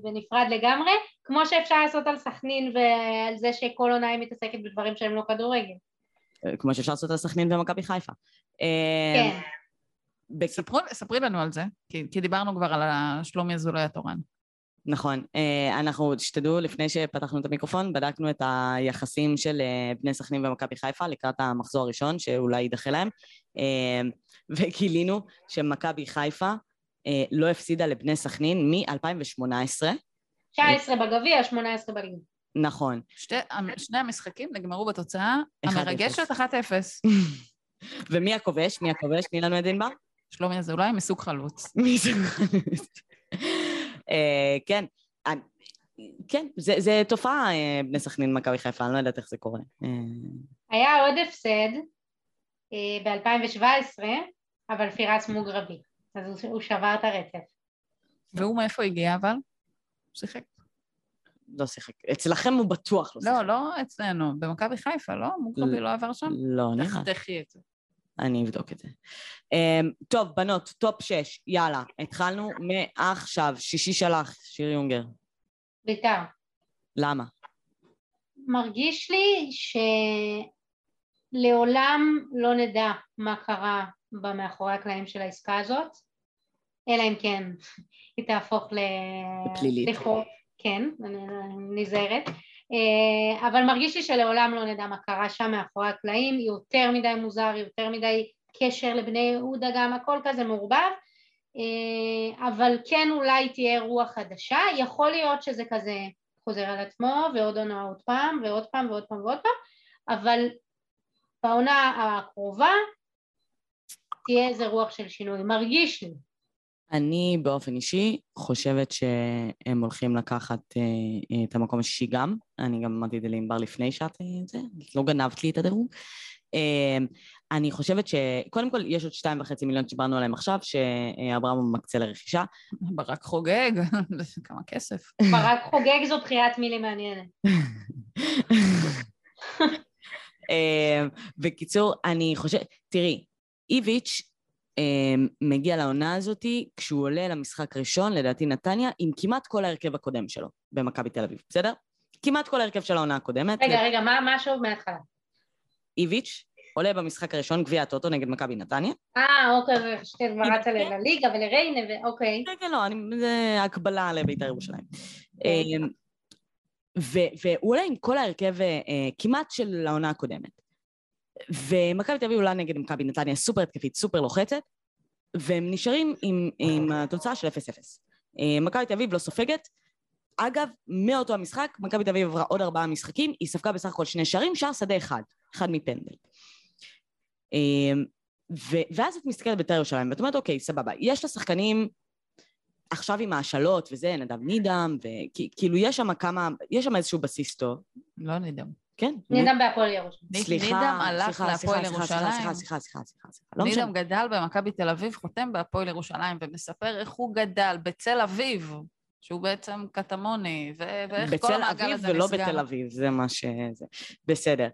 בנפרד לגמרי, כמו שאפשר לעשות על סכנין ועל זה שכל עונה היא מתעסקת בדברים שהם לא כדורגל. כמו שאפשר לעשות על סכנין ומכבי חיפה. כן. ספרי לנו על זה, כי דיברנו כבר על שלומי אזולאי התורן. נכון, אנחנו שתדעו לפני שפתחנו את המיקרופון, בדקנו את היחסים של בני סכנין ומכבי חיפה לקראת המחזור הראשון שאולי יידחה להם, וגילינו שמכבי חיפה לא הפסידה לבני סכנין מ-2018. 19 בגביע, 18 בליגה. נכון. שני המשחקים נגמרו בתוצאה המרגשת 1-0. ומי הכובש? מי הכובש? תני לנו את ענבר? שלומי אזולאי, מסוג חלוץ. מסוג חלוץ. כן, כן, זה תופעה בני סכנין מכבי חיפה, אני לא יודעת איך זה קורה. היה עוד הפסד ב-2017, אבל פירס מוגרבי, אז הוא שבר את הרצף. והוא מאיפה הגיע אבל? שיחק? לא שיחק. אצלכם הוא בטוח לא שיחק. לא, לא אצלנו, במכבי חיפה, לא? מוגרבי לא עבר שם? לא, נראה. תחי את זה. אני אבדוק את זה. טוב, בנות, טופ 6, יאללה, התחלנו מעכשיו, שישי שלך, שיר יונגר. בית"ר. למה? מרגיש לי שלעולם לא נדע מה קרה במאחורי הקלעים של העסקה הזאת, אלא אם כן, היא תהפוך לפלילית. כן, אני נזהרת. אבל מרגיש לי שלעולם לא נדע מה קרה שם מאחורי הקלעים, יותר מדי מוזר, יותר מדי קשר לבני יהודה גם, הכל כזה מעורבב, אבל כן אולי תהיה רוח חדשה, יכול להיות שזה כזה חוזר על עצמו, ועוד עונה עוד פעם, ועוד פעם, ועוד פעם, ועוד פעם, אבל בעונה הקרובה תהיה איזה רוח של שינוי, מרגיש לי. אני באופן אישי חושבת שהם הולכים לקחת את המקום השישי גם, אני גם אמרתי את זה לענבר לפני שאת זה, לא גנבת לי את הדירוג. אני חושבת שקודם כל יש עוד 2.5 מיליון שדיברנו עליהם עכשיו, שאברהם מקצה לרכישה. ברק חוגג, כמה כסף. ברק חוגג זו בחיית מילים מעניינת. בקיצור, אני חושבת, תראי, איביץ' מגיע לעונה הזאת כשהוא עולה למשחק ראשון, לדעתי נתניה, עם כמעט כל ההרכב הקודם שלו במכבי תל אביב, בסדר? כמעט כל ההרכב של העונה הקודמת. רגע, מה שוב מההתחלה? איביץ' עולה במשחק הראשון, גביע טוטו נגד מכבי נתניה. אוקיי, שתברצת לליגה ולריינה, אוקיי. רגע, לא, זה הקבלה לבית"ר ירושלים. והוא עולה עם כל ההרכב כמעט של העונה הקודמת. ומכבי תל אביב עולה נגד מכבי נתניה, סופר התקפית, סופר לוחצת, והם נשארים עם התוצאה של 0-0. מכבי תל אביב לא סופגת, אגב, מאותו המשחק, מכבי תל אביב עברה עוד 4 משחקים, היא ספגה בסך הכל 2 שערים, שער שדה אחד מפנדל. ואז את מסתכלת בית"ר ירושלים, ואת אומרת, אוקיי, סבבה, יש לה שחקנים עכשיו עם ההשלות וזה, נדב נידם, וכאילו יש שם כמה, יש שם איזשהו בסיס טוב. לא נידם. כן. נידם בהפועל ירושלים. נידם הלך להפועל ירושלים. סליחה. נידם גדל במכבי תל אביב, חותם בהפועל ירושלים, ומספר איך הוא גדל בצל אביב, שהוא בעצם קטמוני, ואיך כל המעגל הזה נסגר. בצל אביב ולא בתל אביב, זה מה שזה. בסדר.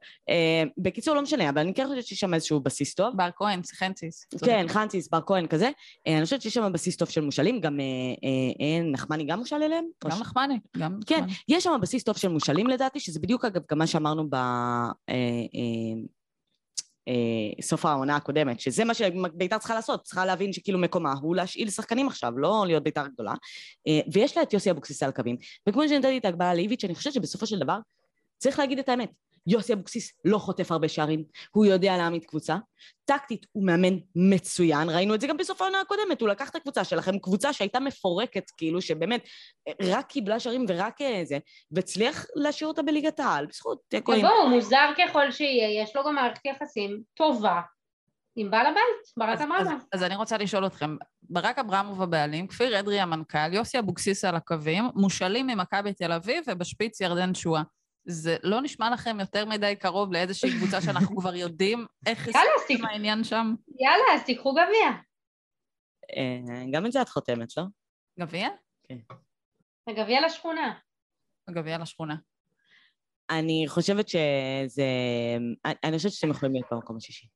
בקיצור, לא משנה, אבל אני כן חושבת שיש שם איזשהו בסיס טוב. בר כהן, חנציס. כן, חנציס, בר כהן כזה. אני חושבת שיש שם בסיס טוב של מושלים, גם נחמני גם מושל אליהם. גם נחמני. כן, יש שם בסיס טוב של מושלים לדעתי, שזה בדיוק אגב גם מה שאמרנו סוף העונה הקודמת, שזה מה שבית"ר צריכה לעשות, צריכה להבין שכאילו מקומה הוא להשאיל שחקנים עכשיו, לא להיות בית"ר גדולה, ויש לה את יוסי אבוקסיס על קווים, וכמו שנתתי את ההגבלה לאיביץ', אני חושבת שבסופו של דבר צריך להגיד את האמת, יוסי אבוקסיס לא חוטף הרבה שערים, הוא יודע להעמיד קבוצה, טקטית הוא מאמן מצוין, ראינו את זה גם בסוף העונה הקודמת, הוא לקח את הקבוצה שלכם, קבוצה שהייתה מפורקת, כאילו שבאמת רק קיבלה שערים ורק זה, וצליח להשאיר אותה בליגת העל, בזכות תיקויים. הוא מוזר ככל שיהיה, יש לו גם מערכת יחסים טובה, עם בעל הבית, ברק אברמוב. אז אני רוצה לשאול אתכם, ברק אברמוב הבעלים, כפיר אדרי המנכ"ל, יוסי אבוקסיס על הקווים, מושאלים ממכבי תל אביב ובשפיץ ירדן שועה. זה לא נשמע לכם יותר מדי קרוב לאיזושהי קבוצה שאנחנו כבר יודעים איך הסתכלתם העניין שם? יאללה, אז תיקחו גביע. גם את זה את חותמת, לא? גביע? כן. הגביע לשכונה. הגביע לשכונה. אני חושבת שזה... אני חושבת שאתם יכולים להיות במקום השישי.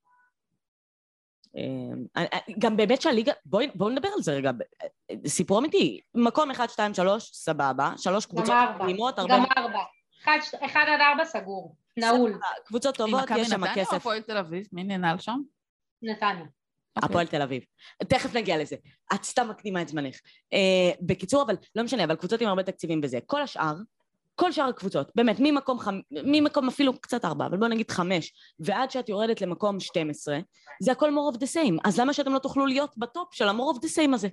גם באמת שהליגה... בואו נדבר על זה רגע. סיפור אמיתי. מקום 1, 2, 3, סבבה. 3 קבוצות פנימות, 4... גם 4. 1-4 סגור, נעול. קבוצות טובות, יש שם הכסף. נתניה או הפועל תל אביב? מי ננעל שם? נתניה. הפועל תל אביב. תכף נגיע לזה. את סתם מקדימה את זמנך. בקיצור, אבל לא משנה, אבל קבוצות עם הרבה תקציבים וזה. כל שאר הקבוצות, באמת, ממקום אפילו קצת 4, אבל בואו נגיד 5, ועד שאת יורדת למקום 12, זה הכל more of the same. אז למה שאתם לא תוכלו להיות בטופ של ה-more of the same הזה?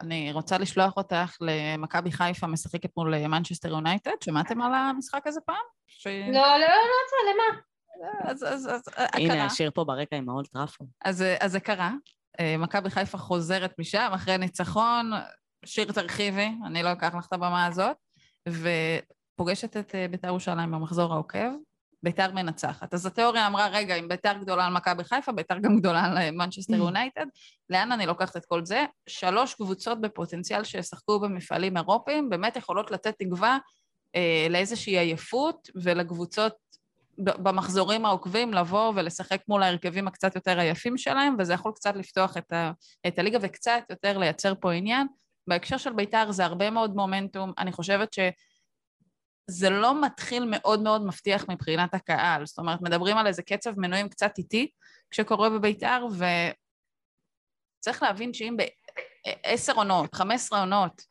אני רוצה לשלוח אותך למכבי חיפה, משחקת מול מנצ'סטר יונייטד, שמעתם על המשחק הזה פעם? לא רוצה, למה? אז הנה, קרה. השיר פה ברקע עם האולד טראפו. אז זה קרה, מכבי חיפה חוזרת משם, אחרי ניצחון, שיר תרחיבי, אני לא אקח לך את הבמה הזאת, ופוגשת את בית"ר ירושלים במחזור העוקב, בית"ר מנצחת. אז התיאוריה אמרה, רגע, אם בית"ר גדולה על מכבי חיפה, בית"ר גם גדולה על מנצ'סטר יונייטד, לאן אני לוקחת את כל זה? 3 קבוצות בפוטנציאל שישחקו במפעלים אירופיים, באמת יכולות לתת תקווה לאיזושהי עייפות, ולקבוצות במחזורים העוקבים לבוא ולשחק מול ההרכבים הקצת יותר עייפים שלהם, וזה יכול קצת לפתוח את הליגה וקצת יותר לייצר פה עניין. בהקשר של בית"ר זה הרבה מאוד מומנטום, אני חושבת ש זה לא מתחיל מאוד מאוד מבטיח מבחינת הקהל, זאת אומרת, מדברים על איזה קצב מנויים קצת איטי, כשקורה בבית"ר, וצריך להבין שאם ב-10 עונות, 15 עונות,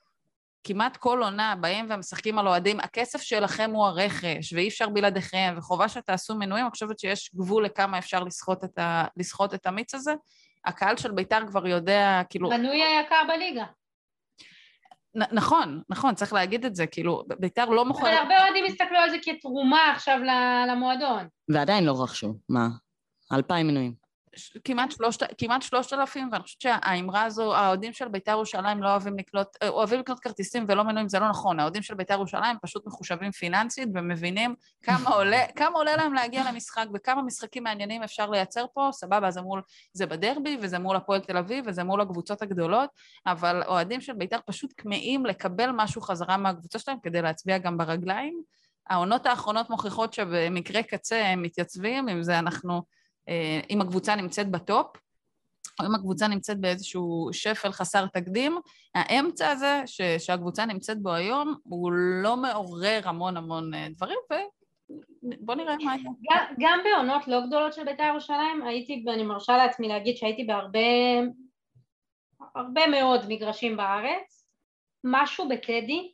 כמעט כל עונה באים ומשחקים על אוהדים, הכסף שלכם הוא הרכש, ואי אפשר בלעדיכם, וחובה שתעשו מנויים, אני חושבת שיש גבול לכמה אפשר לסחוט את המיץ הזה, הקהל של בית"ר כבר יודע, כאילו... מנוי היקר בליגה. נכון, צריך להגיד את זה, כאילו, בית"ר לא מוכרת... אבל הרבה אוהדים הסתכלו על זה כתרומה עכשיו למועדון. ועדיין לא רכשו, מה? 2,000 מנויים. כמעט 3,000, ואני חושבת שהאמרה הזו, האוהדים של בית"ר ירושלים לא אוהבים לקנות כרטיסים ולא מנויים, זה לא נכון, האוהדים של בית"ר ירושלים פשוט מחושבים פיננסית, ומבינים כמה עולה להם להגיע למשחק, וכמה משחקים מעניינים אפשר לייצר פה, סבבה, זה בדרבי, וזה מול הפועל תל אביב, וזה מול הקבוצות הגדולות, אבל אוהדים של בית"ר פשוט כמהים לקבל משהו חזרה מהקבוצה שלהם, כדי להצביע גם ברגליים. העונות האחרונות מוכיחות שבמקרה קצה הם מתייצבים, אם זה אנחנו אם הקבוצה נמצאת בטופ, או אם הקבוצה נמצאת באיזשהו שפל חסר תקדים, האמצע הזה שהקבוצה נמצאת בו היום, הוא לא מעורר המון המון דברים, ובוא נראה מה היה. גם בעונות לא גדולות של בית"ר ירושלים, אני מרשה לעצמי להגיד שהייתי בהרבה מאוד מגרשים בארץ, משהו בטדי,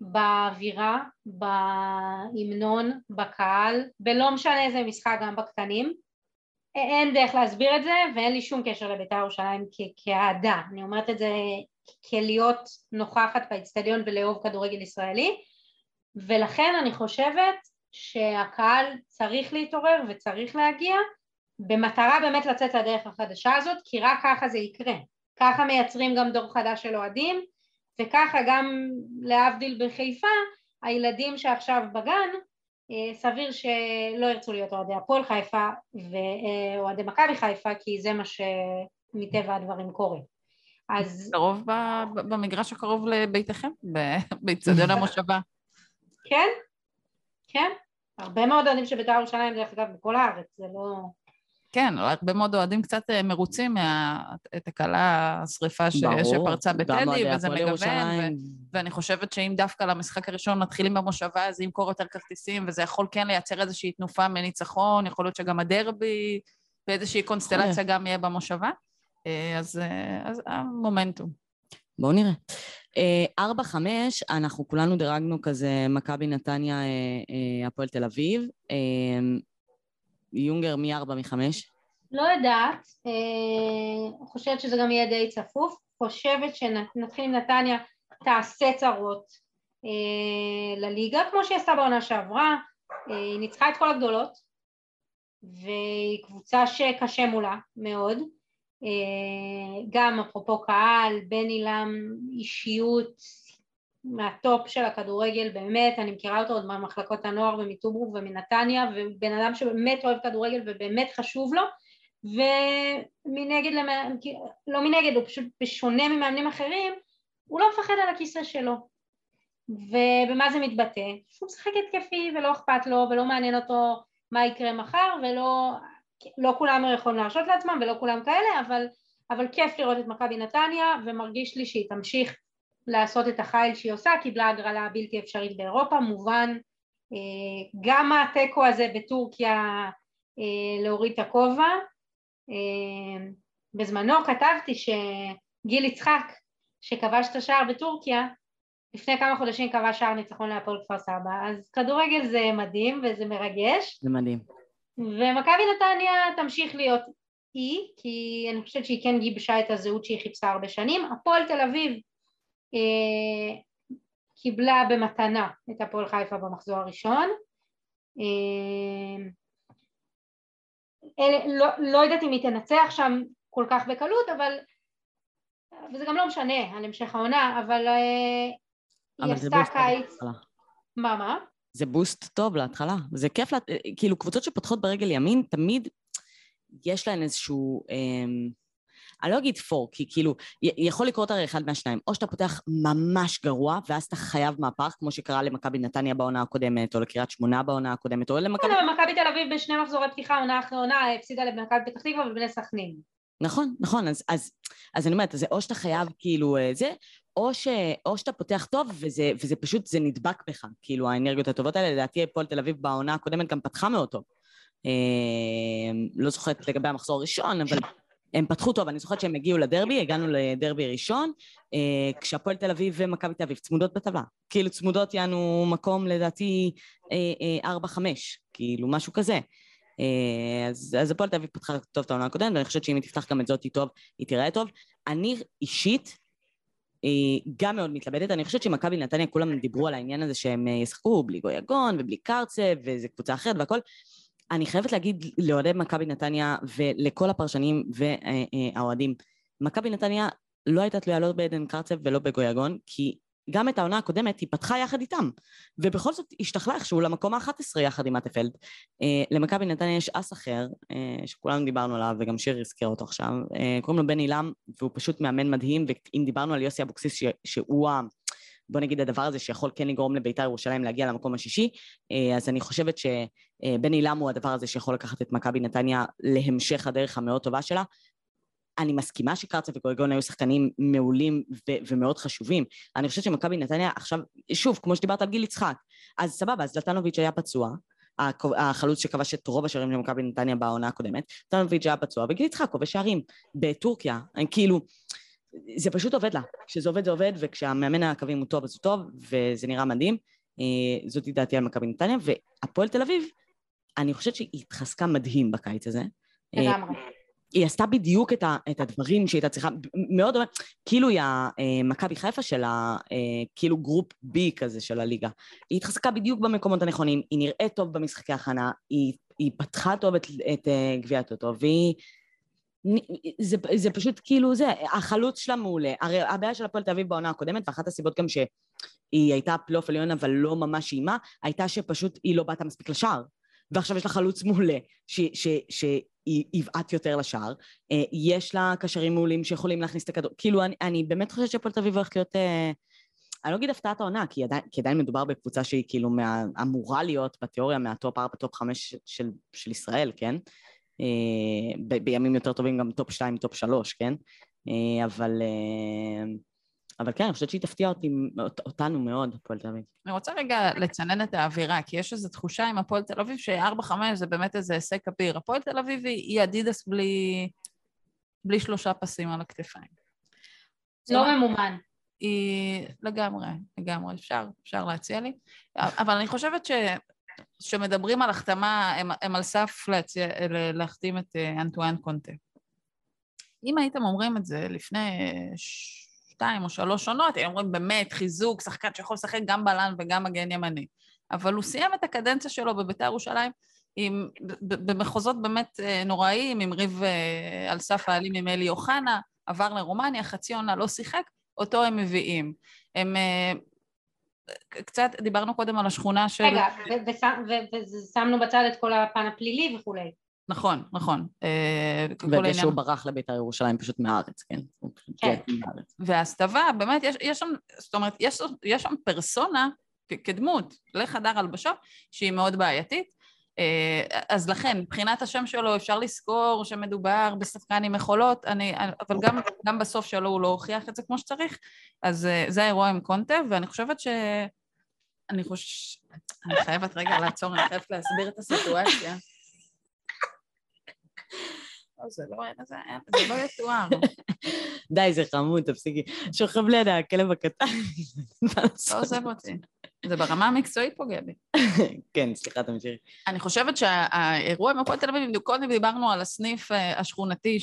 באווירה, בהמנון, בקהל, בלא משנה איזה משחק גם בקטנים, אין דרך להסביר את זה, ואין לי שום קשר לבית"ר ירושלים כעדה. אני אומרת את זה כלהיות נוכחת באצטדיון ולאהוב כדורגל ישראלי, ולכן אני חושבת שהקהל צריך להתעורר וצריך להגיע, במטרה באמת לצאת לדרך החדשה הזאת, כי רק ככה זה יקרה. ככה מייצרים גם דור חדש של אוהדים, וככה גם להבדיל בחיפה, הילדים שעכשיו בגן, סביר שלא ירצו להיות אוהדי הפועל חיפה ואוהדי מכבי חיפה, כי זה מה שמטבע הדברים קורה. אז... קרוב במגרש הקרוב לביתכם? בצדון המושבה? כן, כן. הרבה מאוד אוהדים שבית"ר ירושלים, דרך אגב, בכל הארץ, זה לא... כן, הרבה מאוד אוהדים קצת מרוצים מהתקלה, השריפה שפרצה בטדי, וזה מגוון, ואני חושבת שאם דווקא למשחק הראשון מתחילים במושבה, אז ימכור יותר כרטיסים, וזה יכול כן לייצר איזושהי תנופה מניצחון, יכול להיות שגם הדרבי, ואיזושהי קונסטלציה גם יהיה במושבה, אז המומנטום. בואו נראה. 4-5, אנחנו כולנו דרגנו כזה מכבי נתניה, הפועל תל אביב, יונגר מ-4-5? לא יודעת, חושבת שזה גם יהיה די צפוף, חושבת שנתחיל עם נתניה תעשה צרות לליגה, כמו שהיא עשתה בעונה שעברה, היא ניצחה את כל הגדולות, והיא קבוצה שקשה מולה מאוד, גם אפרופו קהל, בן אילם, אישיות מהטופ של הכדורגל, באמת, אני מכירה אותו עוד מהמחלקות הנוער ומטוברוק ומנתניה, ובן אדם שבאמת אוהב כדורגל ובאמת חשוב לו, ומנגד, לא מנגד, הוא פשוט בשונה ממאמנים אחרים, הוא לא מפחד על הכיסא שלו. ובמה זה מתבטא? שהוא משחק התקפי ולא אכפת לו, ולא מעניין אותו מה יקרה מחר, ולא כולם יכולים להרשות לעצמם, ולא כולם כאלה, אבל כיף לראות את מכבי נתניה, ומרגיש לי שהיא תמשיך לעשות את החיל שהיא עושה, קיבלה הגרלה בלתי אפשרית באירופה, מובן, גם הטקו הזה בטורקיה להוריד את הכובע, בזמנו כתבתי שגיל יצחק, שכבש את השער בטורקיה, לפני כמה חודשים כבש שער ניצחון להפועל כפר סבא, אז כדורגל זה מדהים וזה מרגש. זה מדהים. ומכבי נתניה תמשיך להיות אי, כי אני חושבת שהיא כן גיבשה את הזהות שהיא חיפשה הרבה שנים, הפועל תל אביב, קיבלה במתנה את הפועל חיפה במחזור הראשון. לא יודעת אם היא תנצח שם כל כך בקלות, אבל וזה גם לא משנה על המשך העונה, אבל היא עשתה קיץ. מה? זה בוסט טוב להתחלה, זה כיף, כאילו קבוצות שפותחות ברגל ימין תמיד יש להן איזשהו אני לא אגיד פור, כי כאילו, יכול לקרות הרי אחד מהשניים, או שאתה פותח ממש גרוע, ואז אתה חייב מהפך, כמו שקרה למכבי נתניה בעונה הקודמת, או לקריית שמונה בעונה הקודמת, או למכבי... למכבי תל אביב בשני מחזורי פתיחה, עונה אחרי עונה, הפסידה למכבי פתח תקווה ובני סכנין. נכון, נכון, אז אני אומרת, או שאתה חייב כאילו זה, או שאתה פותח טוב, וזה פשוט, זה נדבק בך, כאילו האנרגיות הטובות האלה, לדעתי הפועל תל אביב בעונה הקודמת גם פתחה מאוד טוב. לא זוכרת לגבי המחזור הראשון, אבל הם פתחו טוב, אני זוכרת שהם הגיעו לדרבי, הגענו לדרבי ראשון, כשהפועל תל אביב ומכבי תל אביב צמודות בטבלה. כאילו צמודות יענו מקום לדעתי 4-5, כאילו משהו כזה. אז הפועל תל אביב פתחה טוב את העונה הקודמת, ואני חושבת שאם היא תפתח גם את זאת היא טוב, היא תראה טוב. אני אישית גם מאוד מתלבטת, אני חושבת שמכבי נתניה כולם דיברו על העניין הזה שהם ישחקו בלי גויגון ובלי קרצה, וזה קבוצה אחרת והכל. אני חייבת להגיד לאוהדי מכבי נתניה ולכל הפרשנים והאוהדים, מכבי נתניה לא הייתה תלויה לא בעדן קרצב ולא בגויגון, כי גם את העונה הקודמת היא פתחה יחד איתם, ובכל זאת השתכלה איכשהו למקום ה-11 יחד עם אטפלד. למכבי נתניה יש אס אחר, שכולנו דיברנו עליו וגם שיר הזכיר אותו עכשיו, קוראים לו בן אילם, והוא פשוט מאמן מדהים, ואם דיברנו על יוסי אבוקסיס שהוא בוא נגיד הדבר הזה שיכול כן לגרום לבית"ר ירושלים להגיע למקום השישי, אז אני חושבת שבני אילם הוא הדבר הזה שיכול לקחת את מכבי נתניה להמשך הדרך המאוד טובה שלה. אני מסכימה שקרצה וגויגון היו שחקנים מעולים ומאוד חשובים. אני חושבת שמכבי נתניה עכשיו, שוב, כמו שדיברת על גיל יצחק, אז סבבה, אז לטנוביץ' היה פצוע, החלוץ שכבש את רוב השערים של מכבי נתניה בעונה הקודמת, לטנוביץ' היה פצוע, וגיל יצחק כובש שערים בטורקיה, כאילו זה פשוט עובד לה, כשזה עובד זה עובד, וכשהמאמן הקווים הוא טוב אז הוא טוב, וזה נראה מדהים, זאת דעתי על מכבי נתניה, והפועל תל אביב, אני חושבת שהיא התחזקה מדהים בקיץ הזה. לגמרי. היא עשתה בדיוק את הדברים שהיא הייתה צריכה, מאוד אומרת, כאילו היא המכבי חיפה שלה, כאילו גרופ בי כזה של הליגה, היא התחזקה בדיוק במקומות הנכונים, היא נראית טוב במשחקי ההכנה, היא פתחה טוב את גביע טוטו, והיא זה פשוט כאילו זה, החלוץ שלה מעולה, הרי הבעיה של הפועל תל אביב בעונה הקודמת, ואחת הסיבות גם שהיא הייתה פלייאוף עליון, אבל לא ממש אימה, הייתה שפשוט היא לא באת מספיק לשער, ועכשיו יש לה חלוץ מעולה, שהיא יבעט יותר לשער, יש לה קשרים מעולים שיכולים להכניס את הכדור, כאילו אני באמת חושבת שהפועל תל אביב הולכת להיות, אני לא אגיד הפתעת העונה, כי עדיין מדובר בקבוצה שהיא כאילו אמורה להיות בתיאוריה מהטופ 4, טופ 5 של ישראל, כן? בימים יותר טובים גם טופ 2, טופ 3, כן? אבל כן, אני חושבת שהיא תפתיע אותנו מאוד, הפועל תל אביב. אני רוצה רגע לצנן את האווירה, כי יש איזו תחושה עם הפועל תל אביב ש4-5 זה באמת איזה הישג אביר. הפועל תל אביב היא אדידס בלי 3 פסים על הכתפיים. לא ממומן. היא לגמרי, אפשר להציע לי. אבל אני חושבת שמדברים על החתמה, הם על סף להחתים את אנטואן קונטה. אם הייתם אומרים את זה לפני 2 או 3 שנות, הם אומרים באמת חיזוק, שחקן שיכול לשחק גם בלן וגם מגן ימני. אבל הוא סיים את הקדנציה שלו בבית"ר ירושלים, במחוזות באמת נוראיים, עם ריב על סף העלים עם אלי אוחנה, עבר לרומניה, חצי עונה לא שיחק, אותו הם מביאים. הם קצת, דיברנו קודם על השכונה של... רגע, ושמנו בצד את כל הפן הפלילי וכולי. נכון. ושהוא ברח לבית"ר ירושלים פשוט מהארץ, כן? כן. והסתווה, באמת, יש שם, זאת אומרת, יש שם פרסונה כדמות לחדר הלבשה, שהיא מאוד בעייתית, אז לכן, מבחינת השם שלו אפשר לזכור שמדובר בספקן עם יכולות, אבל גם בסוף שלו הוא לא הוכיח את זה כמו שצריך, אז זה האירוע עם קונטה, ואני חושבת אני חייבת רגע לעצור, אני חייבת להסביר את הסיטואציה. זה לא יתואר. די, זה חמוד, תפסיקי. שוכב לידה, הכלב הקטן. לא עוזב אותי. זה ברמה המקצועית פוגע בי. כן, סליחה, תמשיך. אני חושבת שהאירוע עם הפועל תל אביב, קודם דיברנו על הסניף השכונתי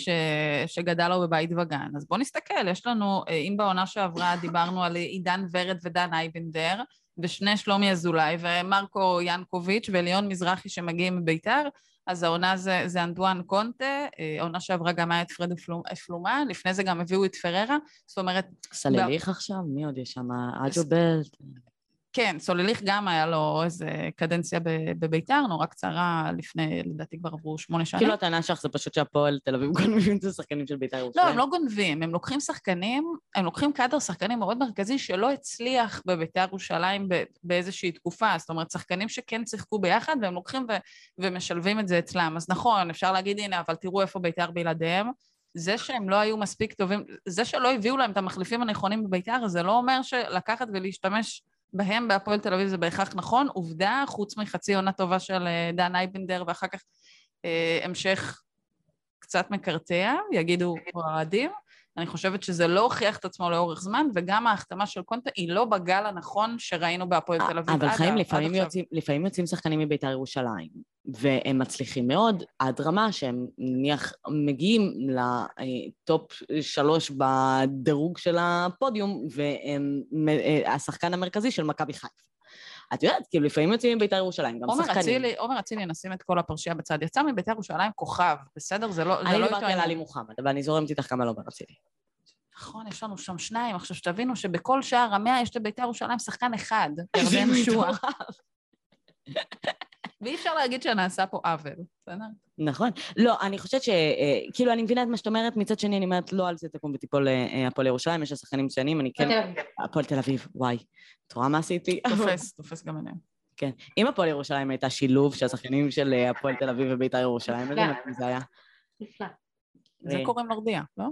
שגדל לו בבית וגן. אז בואו נסתכל, יש לנו, אם בעונה שעברה דיברנו על עידן ורד ודן אייבנדר, ושני שלומי אזולאי, ומרקו ינקוביץ' וליון מזרחי שמגיעים מביתר, אז העונה זה אנטואן קונטה, העונה שעברה גם היה את פרד אפלומה, לפני זה גם הביאו את פררה, זאת אומרת... סולליך עכשיו? מי עוד יש שם? אג'ובלט? כן, סולליך גם היה לו איזו קדנציה בביתר, נורא קצרה לפני, לדעתי כבר עברו 8 שנים. כאילו הטענה שלך זה פשוט שהפועל תל אביב גונבים את השחקנים של ביתר ירושלים. לא, הם לא גונבים, הם לוקחים שחקנים, הם לוקחים קאדר שחקנים מאוד מרכזי שלא הצליח בביתר ירושלים באיזושהי תקופה, זאת אומרת שחקנים שכן שיחקו ביחד והם לוקחים ומשלבים את זה אצלם, אז נכון, אפשר להגיד הנה, אבל תראו איפה ביתר בלעדיהם, זה שהם לא היו מספיק טובים, זה שלא הביאו להם את המחליפים הנכונים בביתר, זה לא אומר שלקחת ולהשתמש בהם בהפועל תל אביב זה בהכרח נכון, עובדה, חוץ מחצי עונה טובה של דן אייבנדר, ואחר כך המשך קצת מקרטע, יגידו אוהדים, אני חושבת שזה לא הוכיח את עצמו לאורך זמן, וגם ההחתמה של קונטה היא לא בגל הנכון שראינו בהפועל תל אביב. אבל חיים, לפעמים יוצאים שחקנים מבית"ר ירושלים, והם מצליחים מאוד, עד רמה שהם נניח מגיעים לטופ 3 בדירוג של הפודיום, והשחקן המרכזי של מכבי חיפה. את יודעת, כאילו לפעמים יוצאים מבית"ר ירושלים, גם שחקנים. עומר אצילי, נשים את כל הפרשייה בצד, יצא מבית"ר ירושלים כוכב, בסדר? זה לא... אני לא באתי על מוחמד, אבל אני זורמת איתך כמה לא עומר אצילי. נכון, יש לנו שם 2, עכשיו שתבינו שבכל שער 100 יש לבית"ר ירושלים שחקן אחד, ירדן שועה. ואי אפשר להגיד שנעשה פה עוול, בסדר? נכון. לא, אני חושבת שכאילו, אני מבינה את מה שאת אומרת, מצד שני, אני אומרת, לא על זה תקום ותיפול הפועל ירושלים, יש השחקנים מצוינים, אני כן... הפועל תל אביב, וואי. תראה מה עשיתי? תופס גם עליהם. כן. אם הפועל ירושלים הייתה שילוב שהשחקנים של הפועל תל אביב ובית"ר ירושלים, זה היה... נפלא. זה קוראים לרדיה, לא?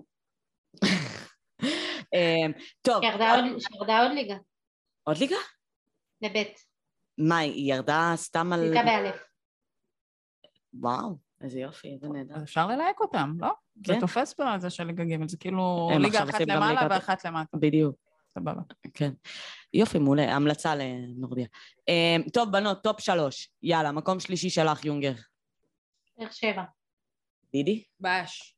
טוב. שירדה עוד ליגה. עוד ליגה? לבית. מה, היא ירדה סתם על... ליגה באלף. וואו, איזה יופי, איזה נהדר. אפשר ללהק אותם, לא? זה תופס בזה של ליגה ג', זה כאילו ליגה אחת למעלה ואחת למטה. בדיוק. סבבה. כן. יופי, מעולה, המלצה לנורדיה. טוב, בנות, טופ 3. יאללה, מקום שלישי שלך, יונגר. ערך 7. דידי? באש.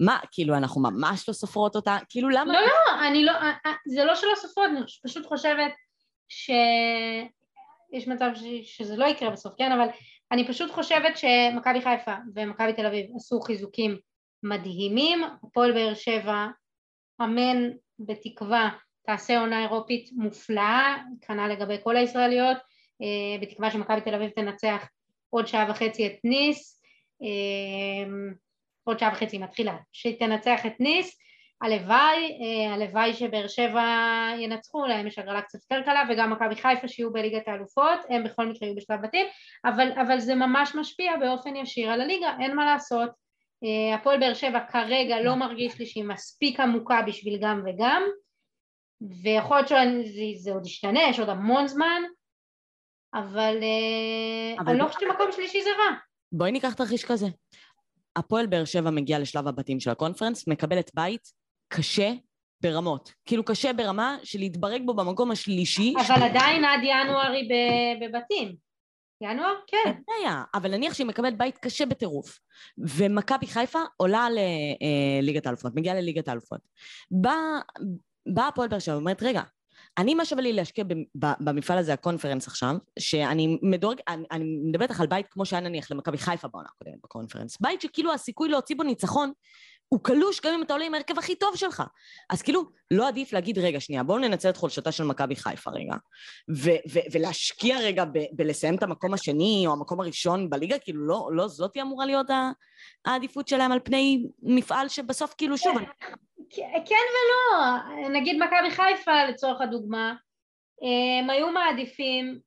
מה, כאילו, אנחנו ממש לא סופרות אותה? כאילו, למה? לא, אני לא... זה לא שלא סופרות, אני פשוט חושבת... שיש מצב שזה לא יקרה בסוף, כן, אבל אני פשוט חושבת שמכבי חיפה ומכבי תל אביב עשו חיזוקים מדהימים, הפועל באר שבע, אמן בתקווה תעשה עונה אירופית מופלאה, כנ"ל לגבי כל הישראליות, בתקווה שמכבי תל אביב תנצח עוד שעה וחצי את ניס, עוד שעה וחצי מתחילה, שתנצח את ניס, הלוואי שבאר שבע ינצחו, להם יש הגרלה קצת יותר קלה, וגם מכבי חיפה שיהיו בליגת האלופות, הם בכל מקרה יהיו בשלב בתים, אבל זה ממש משפיע באופן ישיר על הליגה, אין מה לעשות, הפועל באר שבע כרגע לא מרגיש לי שהיא מספיק עמוקה בשביל גם וגם, ויכול להיות שזה עוד ישתנה, יש עוד המון זמן, אבל אני לא חושב שמקום שלישי זה רע. בואי ניקח תרחיש כזה. הפועל באר שבע מגיע לשלב הבתים של הקונפרנס, מקבלת בית קשה ברמות. כאילו קשה ברמה של להתברג בו במקום השלישי. אבל עדיין עד ינואר היא בבתים. ינואר? כן. אבל נניח שהיא מקבלת בית קשה בטירוף. ומכבי חיפה עולה לליגת האלופות, מגיעה לליגת האלופות. באה הפועל באר שבע, אומרת, רגע, אני מה שווה לי להשקיע במפעל הזה, הקונפרנס עכשיו, שאני מדורג, אני מדברת על בית כמו שהיה נניח למכבי חיפה בעונה הקודמת בקונפרנס, בית שכאילו הסיכוי להוציא בו ניצחון, הוא קלוש גם אם אתה עולה עם הרכב הכי טוב שלך. אז כאילו, לא עדיף להגיד, רגע, שנייה, בואו ננצל את חולשתה של מכבי חיפה רגע, ולהשקיע רגע בלסיים את המקום השני, או המקום הראשון בליגה, כאילו לא זאת אמורה להיות העדיפות שלהם על פני מפעל שבסוף כאילו שוב... כן ולא, נגיד מכבי חיפה לצורך הדוגמה, הם היו מעדיפים,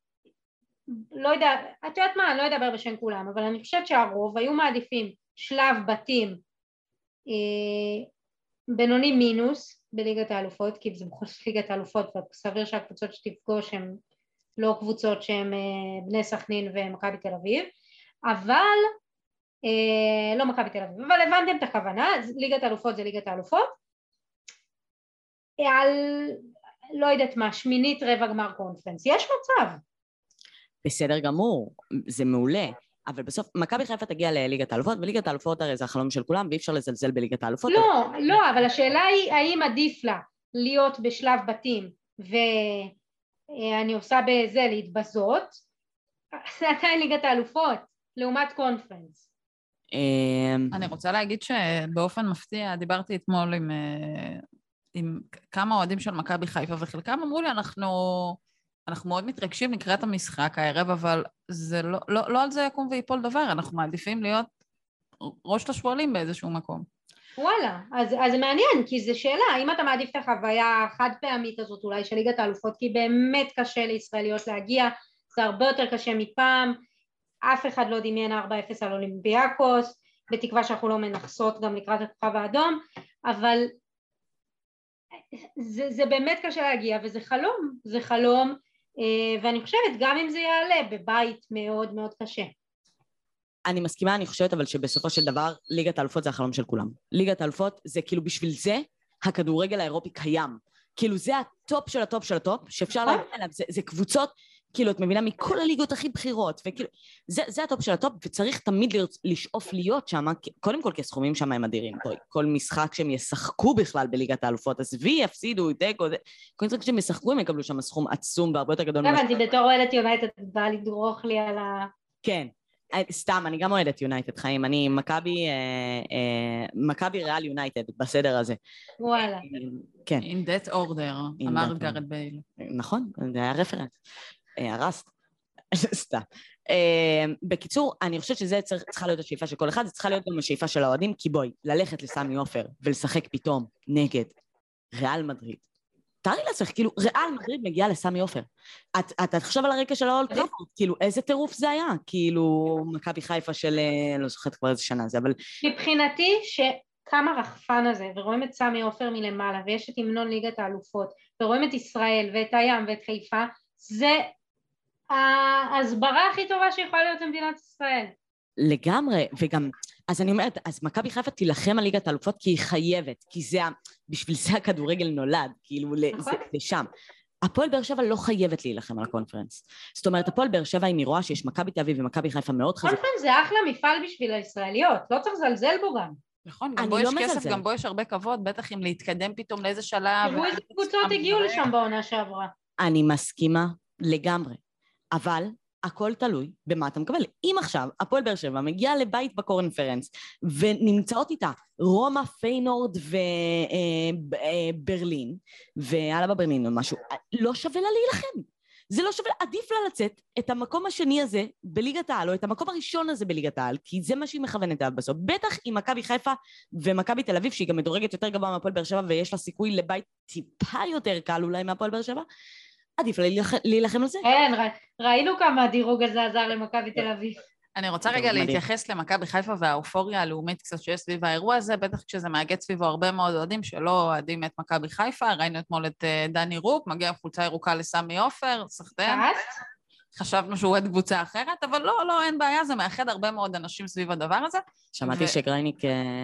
לא יודע, את יודעת מה, אני לא אדבר בשם כולם, אבל אני חושבת שהרוב היו מעדיפים שלב בתים בינוני מינוס בליגת האלופות, כי זה בכל ליגת האלופות, וסביר שהקבוצות שתפגוש הן לא קבוצות שהן בני סכנין ומכבי תל אביב, אבל לא מכבי תל אביב, אבל הבנתם את הכוונה, ליגת האלופות זה ליגת האלופות, על, לא יודעת מה, שמינית רבע גמר קונפרנס, יש מצב. בסדר גמור, זה מעולה, אבל בסוף, מכבי חיפה תגיע לליגת האלופות, וליגת האלופות הרי זה החלום של כולם, ואי אפשר לזלזל בליגת האלופות. לא, אבל השאלה היא, האם עדיף לה להיות בשלב בתים, ואני עושה בזה להתבזות, זה עדיין ליגת האלופות, לעומת קונפרנס. אני רוצה להגיד שבאופן מפתיע, דיברתי אתמול עם כמה אוהדים של מכבי חיפה, וחלקם אמרו לי, אנחנו מאוד מתרגשים לקראת המשחק הערב, אבל זה לא על זה יקום ויפול דבר, אנחנו מעדיפים להיות ראש לשבועלים באיזשהו מקום. וואלה, אז זה מעניין, כי זו שאלה, אם אתה מעדיף את החוויה החד פעמית הזאת, אולי של ליגת האלופות, כי באמת קשה לישראליות להגיע, זה הרבה יותר קשה מפעם, אף אחד לא דמיין 4-0 על אולימפיאקוס, בתקווה שאנחנו לא מנחסות גם לקראת הכוכב האדום, אבל... זה באמת קשה להגיע, וזה חלום, זה חלום, ואני חושבת, גם אם זה יעלה, בבית מאוד מאוד קשה. אני מסכימה, אני חושבת, אבל שבסופו של דבר, ליגת האלופות זה החלום של כולם. ליגת האלופות זה כאילו בשביל זה, הכדורגל האירופי קיים. כאילו זה הטופ של הטופ של הטופ, שאפשר להגיד עליו, זה קבוצות, כאילו את מבינה, מכל הליגות הכי בחירות, וכאילו, זה הטופ של הטופ, וצריך תמיד לשאוף להיות שם, קודם כל כסכומים שם הם אדירים, כל משחק שהם ישחקו בכלל בליגת האלופות, אז וי יפסידו, כל משחק שהם ישחקו, הם יקבלו שם סכום עצום, והרבה יותר גדול. אני בתור אוהדת יונייטד, באה לדרוך לי על ה... כן, סתם, אני גם אוהדת יונייטד, חיים, אני מכבי ריאל יונייטד, בסדר הזה. וואלה. כן. In that order, אמר גארד בייל. נכון, זה היה רפרנס. הרסת, סתם. בקיצור, אני חושבת שזה צריכה להיות השאיפה של כל אחד, זה צריכה להיות גם השאיפה של האוהדים, כי בואי, ללכת לסמי עופר ולשחק פתאום נגד ריאל מדריד. תארי לעצמך, כאילו, ריאל מדריד מגיעה לסמי עופר. אתה חושב על הרקע של האולד טראפורד, כאילו, איזה טירוף זה היה? כאילו, מכבי חיפה של, לא זוכרת כבר איזה שנה זה, אבל... מבחינתי שכמה רחפן הזה, ורואים את סמי עופר מלמעלה, ויש את המנון ליגת האלופות, ורואים את ישראל, ואת הים, ואת חיפה, זה ההסברה הכי טובה שיכולה להיות למדינת ישראל. לגמרי, וגם, אז אני אומרת, אז מכבי חיפה תילחם על ליגת האלופות כי היא חייבת, כי זה, בשביל זה הכדורגל נולד, כאילו, זה שם. הפועל באר שבע לא חייבת להילחם על הקונפרנס. זאת אומרת, הפועל באר שבע היא רואה שיש מכבי תל אביב ומכבי חיפה מאוד חזק. קונפרנס זה אחלה מפעל בשביל הישראליות, לא צריך לזלזל בו גם. נכון, גם בו יש כסף, גם בו יש הרבה כבוד, בטח אם להתקדם פתאום לאיזה שלב. תראו איזה קבוצות הגיעו לשם בעונה שעברה. אני מסכימה לגמרי, אבל הכל תלוי במה אתה מקבל. אם עכשיו הפועל באר שבע מגיעה לבית בקונפרנס, ונמצאות איתה רומא, פיינורד וברלין, ועלה בברלין או משהו, לא שווה לה להילחם. זה לא שווה, עדיף לה לצאת את המקום השני הזה בליגת העל, או את המקום הראשון הזה בליגת העל, כי זה מה שהיא מכוונת עד בסוף. בטח עם מכבי חיפה ומכבי תל אביב, שהיא גם מדורגת יותר גבוה מהפועל באר שבע, ויש לה סיכוי לבית טיפה יותר קל אולי מהפועל באר שבע, עדיף לה להילחם על זה. כן, ראינו כמה הדירוג הזה עזר למכבי תל אביב. אני רוצה רגע להתייחס למכבי חיפה והאופוריה הלאומית קצת שיש סביב האירוע הזה, בטח כשזה מאגד סביבו הרבה מאוד אוהדים שלא אוהדים את מכבי חיפה. ראינו אתמול את דני רופ, מגיע עם חולצה ירוקה לסמי עופר, סחטן. חשבנו שהוא אוהד קבוצה אחרת, אבל לא, לא, אין בעיה, זה מאחד הרבה מאוד אנשים סביב הדבר הזה. שמעתי שגרייניק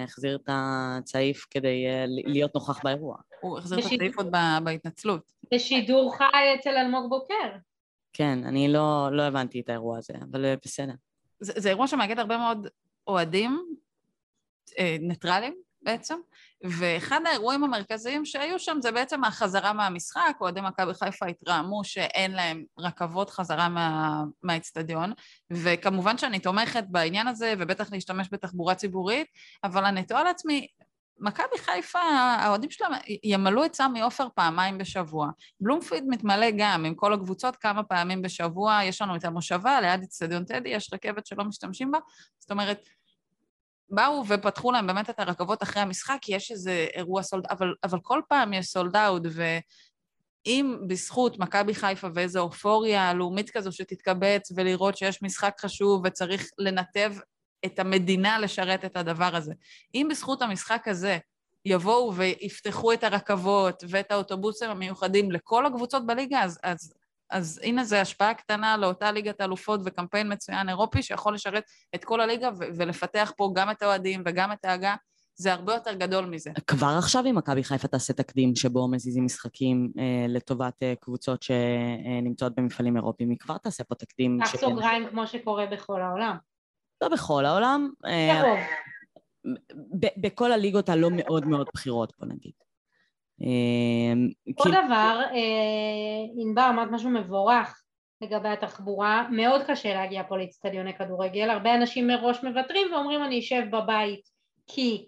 החזיר את הצעיף כדי להיות נוכח באירוע. הוא החזיר את הצעיף עוד בהתנצלות. בשידור חי אצל אלמוג בוקר. כן, אני לא הבנתי את האירוע הזה, אבל בסדר. זה אירוע שמאגד הרבה מאוד אוהדים, ניטרלים בעצם, ואחד האירועים המרכזיים שהיו שם זה בעצם החזרה מהמשחק. אוהדים מכבי חיפה התרעמו שאין להם רכבות חזרה מהאצטדיון, וכמובן שאני תומכת בעניין הזה, ובטח להשתמש בתחבורה ציבורית, אבל אני תוהה לעצמי, מכבי חיפה, האוהדים שלהם ימלאו את סמי עופר פעמיים בשבוע. בלומפיד מתמלא גם עם כל הקבוצות כמה פעמים בשבוע, יש לנו את המושבה, ליד אצטדיון טדי, יש רכבת שלא משתמשים בה, זאת אומרת, באו ופתחו להם באמת את הרכבות אחרי המשחק, כי יש איזה אירוע סולד, אבל כל פעם יש סולד אאוט, ואם בזכות מכבי חיפה ואיזו אופוריה לאומית כזו שתתקבץ, ולראות שיש משחק חשוב וצריך לנתב את המדינה לשרת את הדבר הזה. אם בזכות המשחק הזה יבואו ויפתחו את הרכבות ואת האוטובוסים המיוחדים לכל הקבוצות בליגה, אז הנה זה השפעה קטנה לאותה ליגת האלופות וקמפיין מצוין אירופי שיכול לשרת את כל הליגה ולפתח פה גם את האוהדים וגם את ההגה. זה הרבה יותר גדול מזה. כבר עכשיו אם מכבי חיפה תעשה תקדים שבו מזיזים משחקים לטובת קבוצות שנמצאות במפעלים אירופיים, היא כבר תעשה פה תקדים. כך סוגריים כמו שקורה בכל העולם. לא בכל העולם, בכל הליגות הלא מאוד מאוד בחירות, בוא נגיד. כל דבר, ענבר אמרת משהו מבורך לגבי התחבורה, מאוד קשה להגיע פה לאצטדיוני כדורגל, הרבה אנשים מראש מבטרים ואומרים אני אשב בבית כי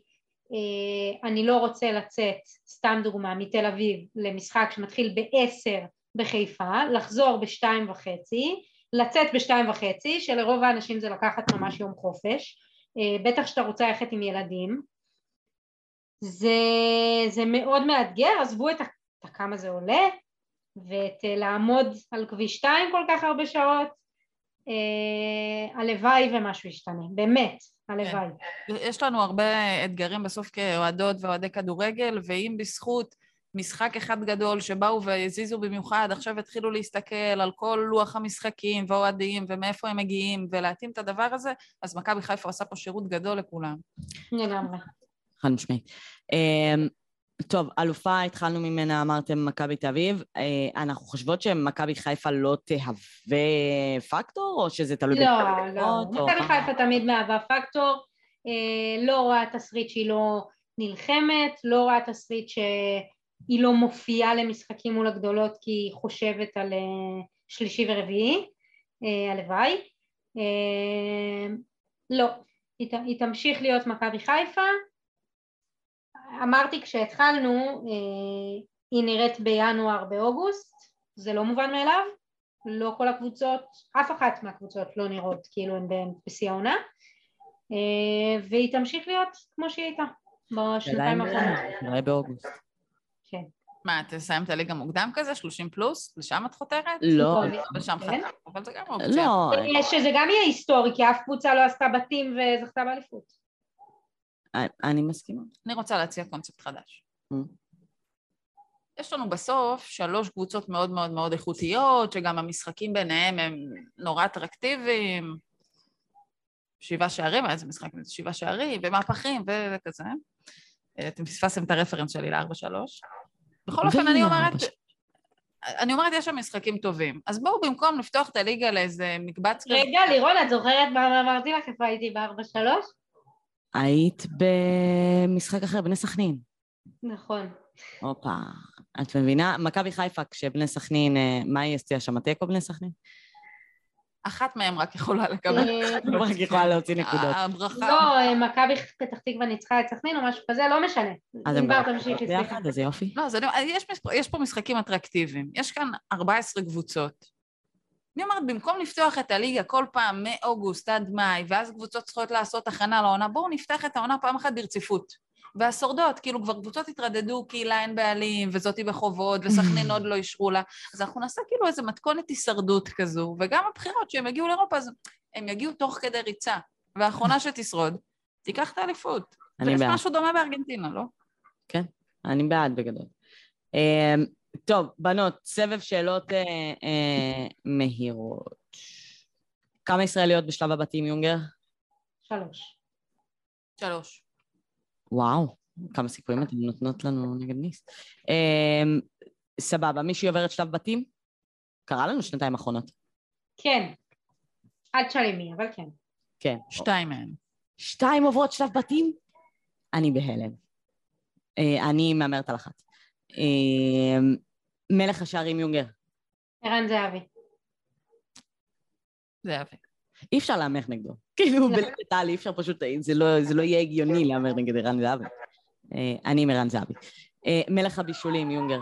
אני לא רוצה לצאת, סתם דוגמה, מתל אביב למשחק שמתחיל ב-10 בחיפה, לחזור ב-2.5, לצאת ב-2.5, שלרוב האנשים זה לקחת ממש יום חופש, בטח שאתה רוצה ללכת עם ילדים, זה מאוד מאתגר, עזבו את כמה זה עולה, ואת לעמוד על כביש 2 כל כך הרבה שעות, הלוואי ומשהו ישתנה, באמת, הלוואי. יש לנו הרבה אתגרים בסוף כאוהדות ואוהדי כדורגל, ואם בזכות משחק אחד גדול שבאו והזיזו במיוחד, עכשיו התחילו להסתכל על כל לוח המשחקים והאוהדים ומאיפה הם מגיעים ולהתאים את הדבר הזה, אז מכבי חיפה עושה פה שירות גדול לכולם. לגמרי. חד משמעית. טוב, אלופה התחלנו ממנה, אמרתם מכבי תל אביב, אנחנו חושבות שמכבי חיפה לא תהווה פקטור, או שזה תלוי בכלל? לא, מכבי חיפה תמיד מהווה פקטור, לא רואה תסריט שהיא לא נלחמת, לא רואה תסריט ש... היא לא מופיעה למשחקים מול הגדולות, כי היא חושבת על שלישי ורביעי, הלוואי. לא, היא תמשיך להיות מכבי חיפה. אמרתי כשהתחלנו, היא נראית בינואר באוגוסט, זה לא מובן מאליו, לא כל הקבוצות, אף אחת מהקבוצות לא נראות כאילו הן בשיא העונה, והיא תמשיך להיות כמו שהיא הייתה בשנתיים האחרונות. נראה באוגוסט. מה, תסיימת ליגה מוקדם כזה, 30 פלוס, לשם את חותרת? לא. לשם חתרת, אבל זה גם אופציה. לא. שזה גם יהיה היסטורי, כי אף קבוצה לא עשתה בתים וזכתה באליפות. אני מסכימה. אני רוצה להציע קונספט חדש. יש לנו בסוף 3 קבוצות מאוד מאוד מאוד איכותיות, שגם המשחקים ביניהם הם נורא אטרקטיביים, 7 שערים, איזה משחק, 7 שערים, ומהפכים וכזה. אתם פספסתם את הרפרנס שלי ל-4-3. בכל אופן, אני אומרת, יש שם משחקים טובים. אז בואו במקום לפתוח את הליגה לאיזה מקבץ... רגע, לירון, את זוכרת מה אמרתי לך איפה הייתי ב-4-3? היית במשחק אחר, בני סכנין. נכון. הופה, את מבינה? מכבי חיפה, כשבני סכנין, מה היא עשתה שם? תיקו בני סכנין? אחת מהם רק יכולה לקבל. לא רק יכולה להוציא נקודות. הברכה. לא, מכבי פתח תקווה ניצחה את סכנין או משהו כזה, לא משנה. אז הם תמשיך לסליחה. זה יופי. לא, יש פה משחקים אטרקטיביים. יש כאן 14 קבוצות. אני אומרת, במקום לפתוח את הליגה כל פעם מאוגוסט עד מאי, ואז קבוצות צריכות לעשות הכנה לעונה, בואו נפתח את העונה פעם אחת ברציפות. והשורדות, כאילו כבר קבוצות התרדדו, קהילה אין בעלים, וזאתי בחובות, וסכנין עוד לא ישרו לה, אז אנחנו נעשה כאילו איזה מתכונת הישרדות כזו, וגם הבחירות שהם יגיעו לאירופה, אז הם יגיעו תוך כדי ריצה, והאחרונה שתשרוד, תיקח את האליפות. אני בעד. משהו דומה בארגנטינה, לא? כן, אני בעד בגדול. טוב, בנות, סבב שאלות מהירות. כמה ישראליות בשלב הבתים, יונגר? 3. וואו, כמה סיכויים אתם נותנות לנו נגד ניס. סבבה, מישהו עובר את שלב בתים? קרה לנו 2 אחרונות. כן. עד שלימי, אבל כן. כן. 2 מהן. 2 עוברות שלב בתים? אני בהלם. אני מאמרת על 1. מלך השערים יונגר. הרן זהבי. זהבי. אי אפשר להמך נגדו. כאילו, בלטלי, אי אפשר פשוט, זה לא יהיה הגיוני להמר נגד ערן זהבי. אני עם ערן זהבי. מלך הבישולים, יונגר.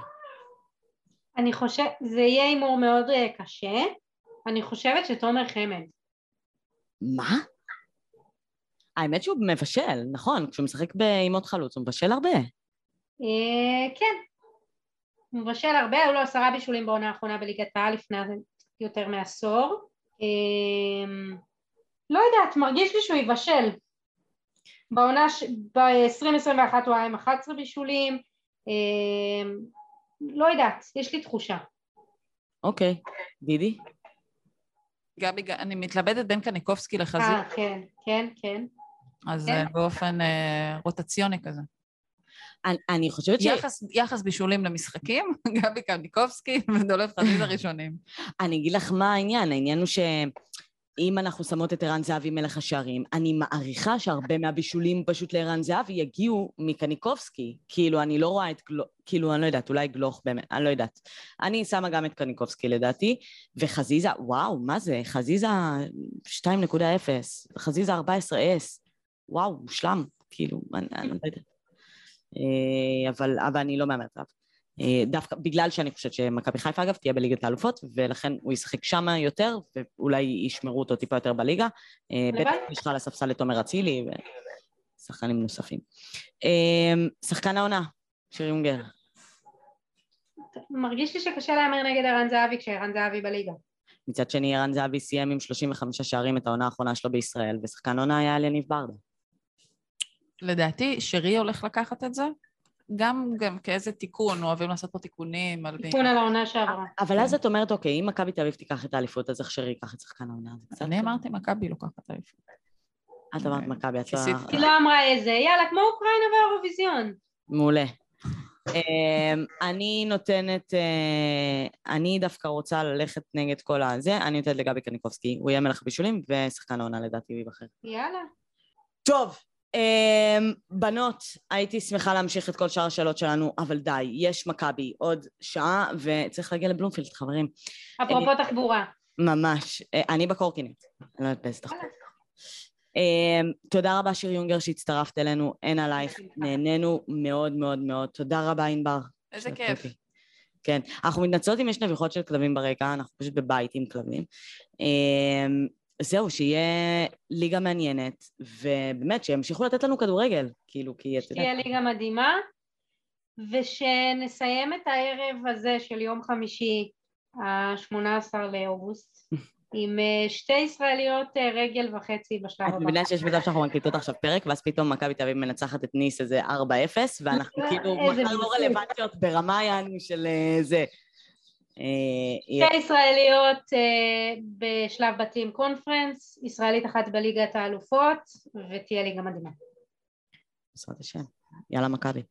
אני חושבת, זה יהיה אימור מאוד קשה, אני חושבת שתומר חמד. מה? האמת שהוא מבשל, נכון, כשהוא משחק באימות חלוץ, הוא מבשל הרבה. כן. הוא מבשל הרבה, הוא לא 10 בישולים בעונה האחרונה בליגת העל, לפני יותר מעשור. לא יודעת, מרגיש לי שהוא יבשל. בעונה, ב-2021 הוא היה עם 11 בישולים, לא יודעת, יש לי תחושה. אוקיי, דידי? גבי, אני מתלבטת בין קניקובסקי לחזיר. כן, כן, כן. אז באופן רוטציוני כזה. אני חושבת ש... יחס בישולים למשחקים, גבי קניקובסקי ודולף חזיר הראשונים. אני אגיד לך מה העניין, העניין הוא ש... אם אנחנו שמות את ערן זהבי מלך השערים, אני מעריכה שהרבה מהבישולים פשוט לערן זהבי יגיעו מקניקובסקי. כאילו, אני לא רואה את גלוך, כאילו, אני לא יודעת, אולי גלוך באמת, אני לא יודעת. אני שמה גם את קניקובסקי לדעתי, וחזיזה, וואו, מה זה? חזיזה 2.0, חזיזה 14S, וואו, מושלם, כאילו, אני לא יודעת. אבל אני לא מאמרת עליו. דווקא בגלל שאני חושבת שמכבי חיפה אגב תהיה בליגת האלופות, ולכן הוא ישחק שם יותר, ואולי ישמרו אותו טיפה יותר בליגה. בטח נשחק על הספסל את עומר אצילי, ושחקנים נוספים. שחקן העונה, שיר יונגר. מרגיש לי שקשה להאמר נגד הרן זהבי, כשהרן זהבי בליגה. מצד שני, הרן זהבי סיים עם 35 שערים את העונה האחרונה שלו בישראל, ושחקן העונה היה יניב ברדה. לדעתי, שירי הולך לקחת את זה? גם כאיזה תיקון, אוהבים לעשות פה תיקונים. תיקון על העונה שעברה. אבל אז את אומרת, אוקיי, אם מכבי תל אביב תיקח את האליפות, אז איך שרי ייקח את שחקן העונה? אני אמרתי, מכבי לוקח את האליפות. את אמרת מכבי, את לא אמרה איזה, יאללה, כמו אוקראינה והאירוויזיון. מעולה. אני נותנת, אני דווקא רוצה ללכת נגד כל הזה, אני נותנת לגבי קניקובסקי, הוא יהיה מלך בישולים, ושחקן העונה לדעתי ייבחר. יאללה. טוב. בנות, הייתי שמחה להמשיך את כל שאר השאלות שלנו, אבל די, יש מכבי עוד שעה וצריך להגיע לבלומפילד, חברים. אפרופו תחבורה. ממש, אני בקורקינט, אני לא יודעת תחבורה. תודה רבה שיר יונגר שהצטרפת אלינו, אין עלייך, נהנינו מאוד מאוד מאוד, תודה רבה ענבר. איזה כיף. כן, אנחנו מתנצלות אם יש נביחות של כלבים ברקע, אנחנו פשוט בבית עם כלבים. זהו, שיהיה ליגה מעניינת, ובאמת שימשיכו לתת לנו כדורגל, כאילו, כי... שיהיה ליגה מדהימה, ושנסיים את הערב הזה של יום חמישי, ה-18 לאוגוסט, עם 2 ישראליות רגל וחצי בשלב הבא. אני מבינה שיש מצב שאנחנו מקליטות עכשיו פרק, ואז פתאום מכבי תל אביב מנצחת את ניס איזה 4-0, ואנחנו כאילו מחר לא רלוונטיות ברמה היענו של זה. 2 ישראליות בשלב בתים קונפרנס, ישראלית אחת בליגת האלופות, ותהיה ליגה מדהימה. בעזרת השם. יאללה מכבי.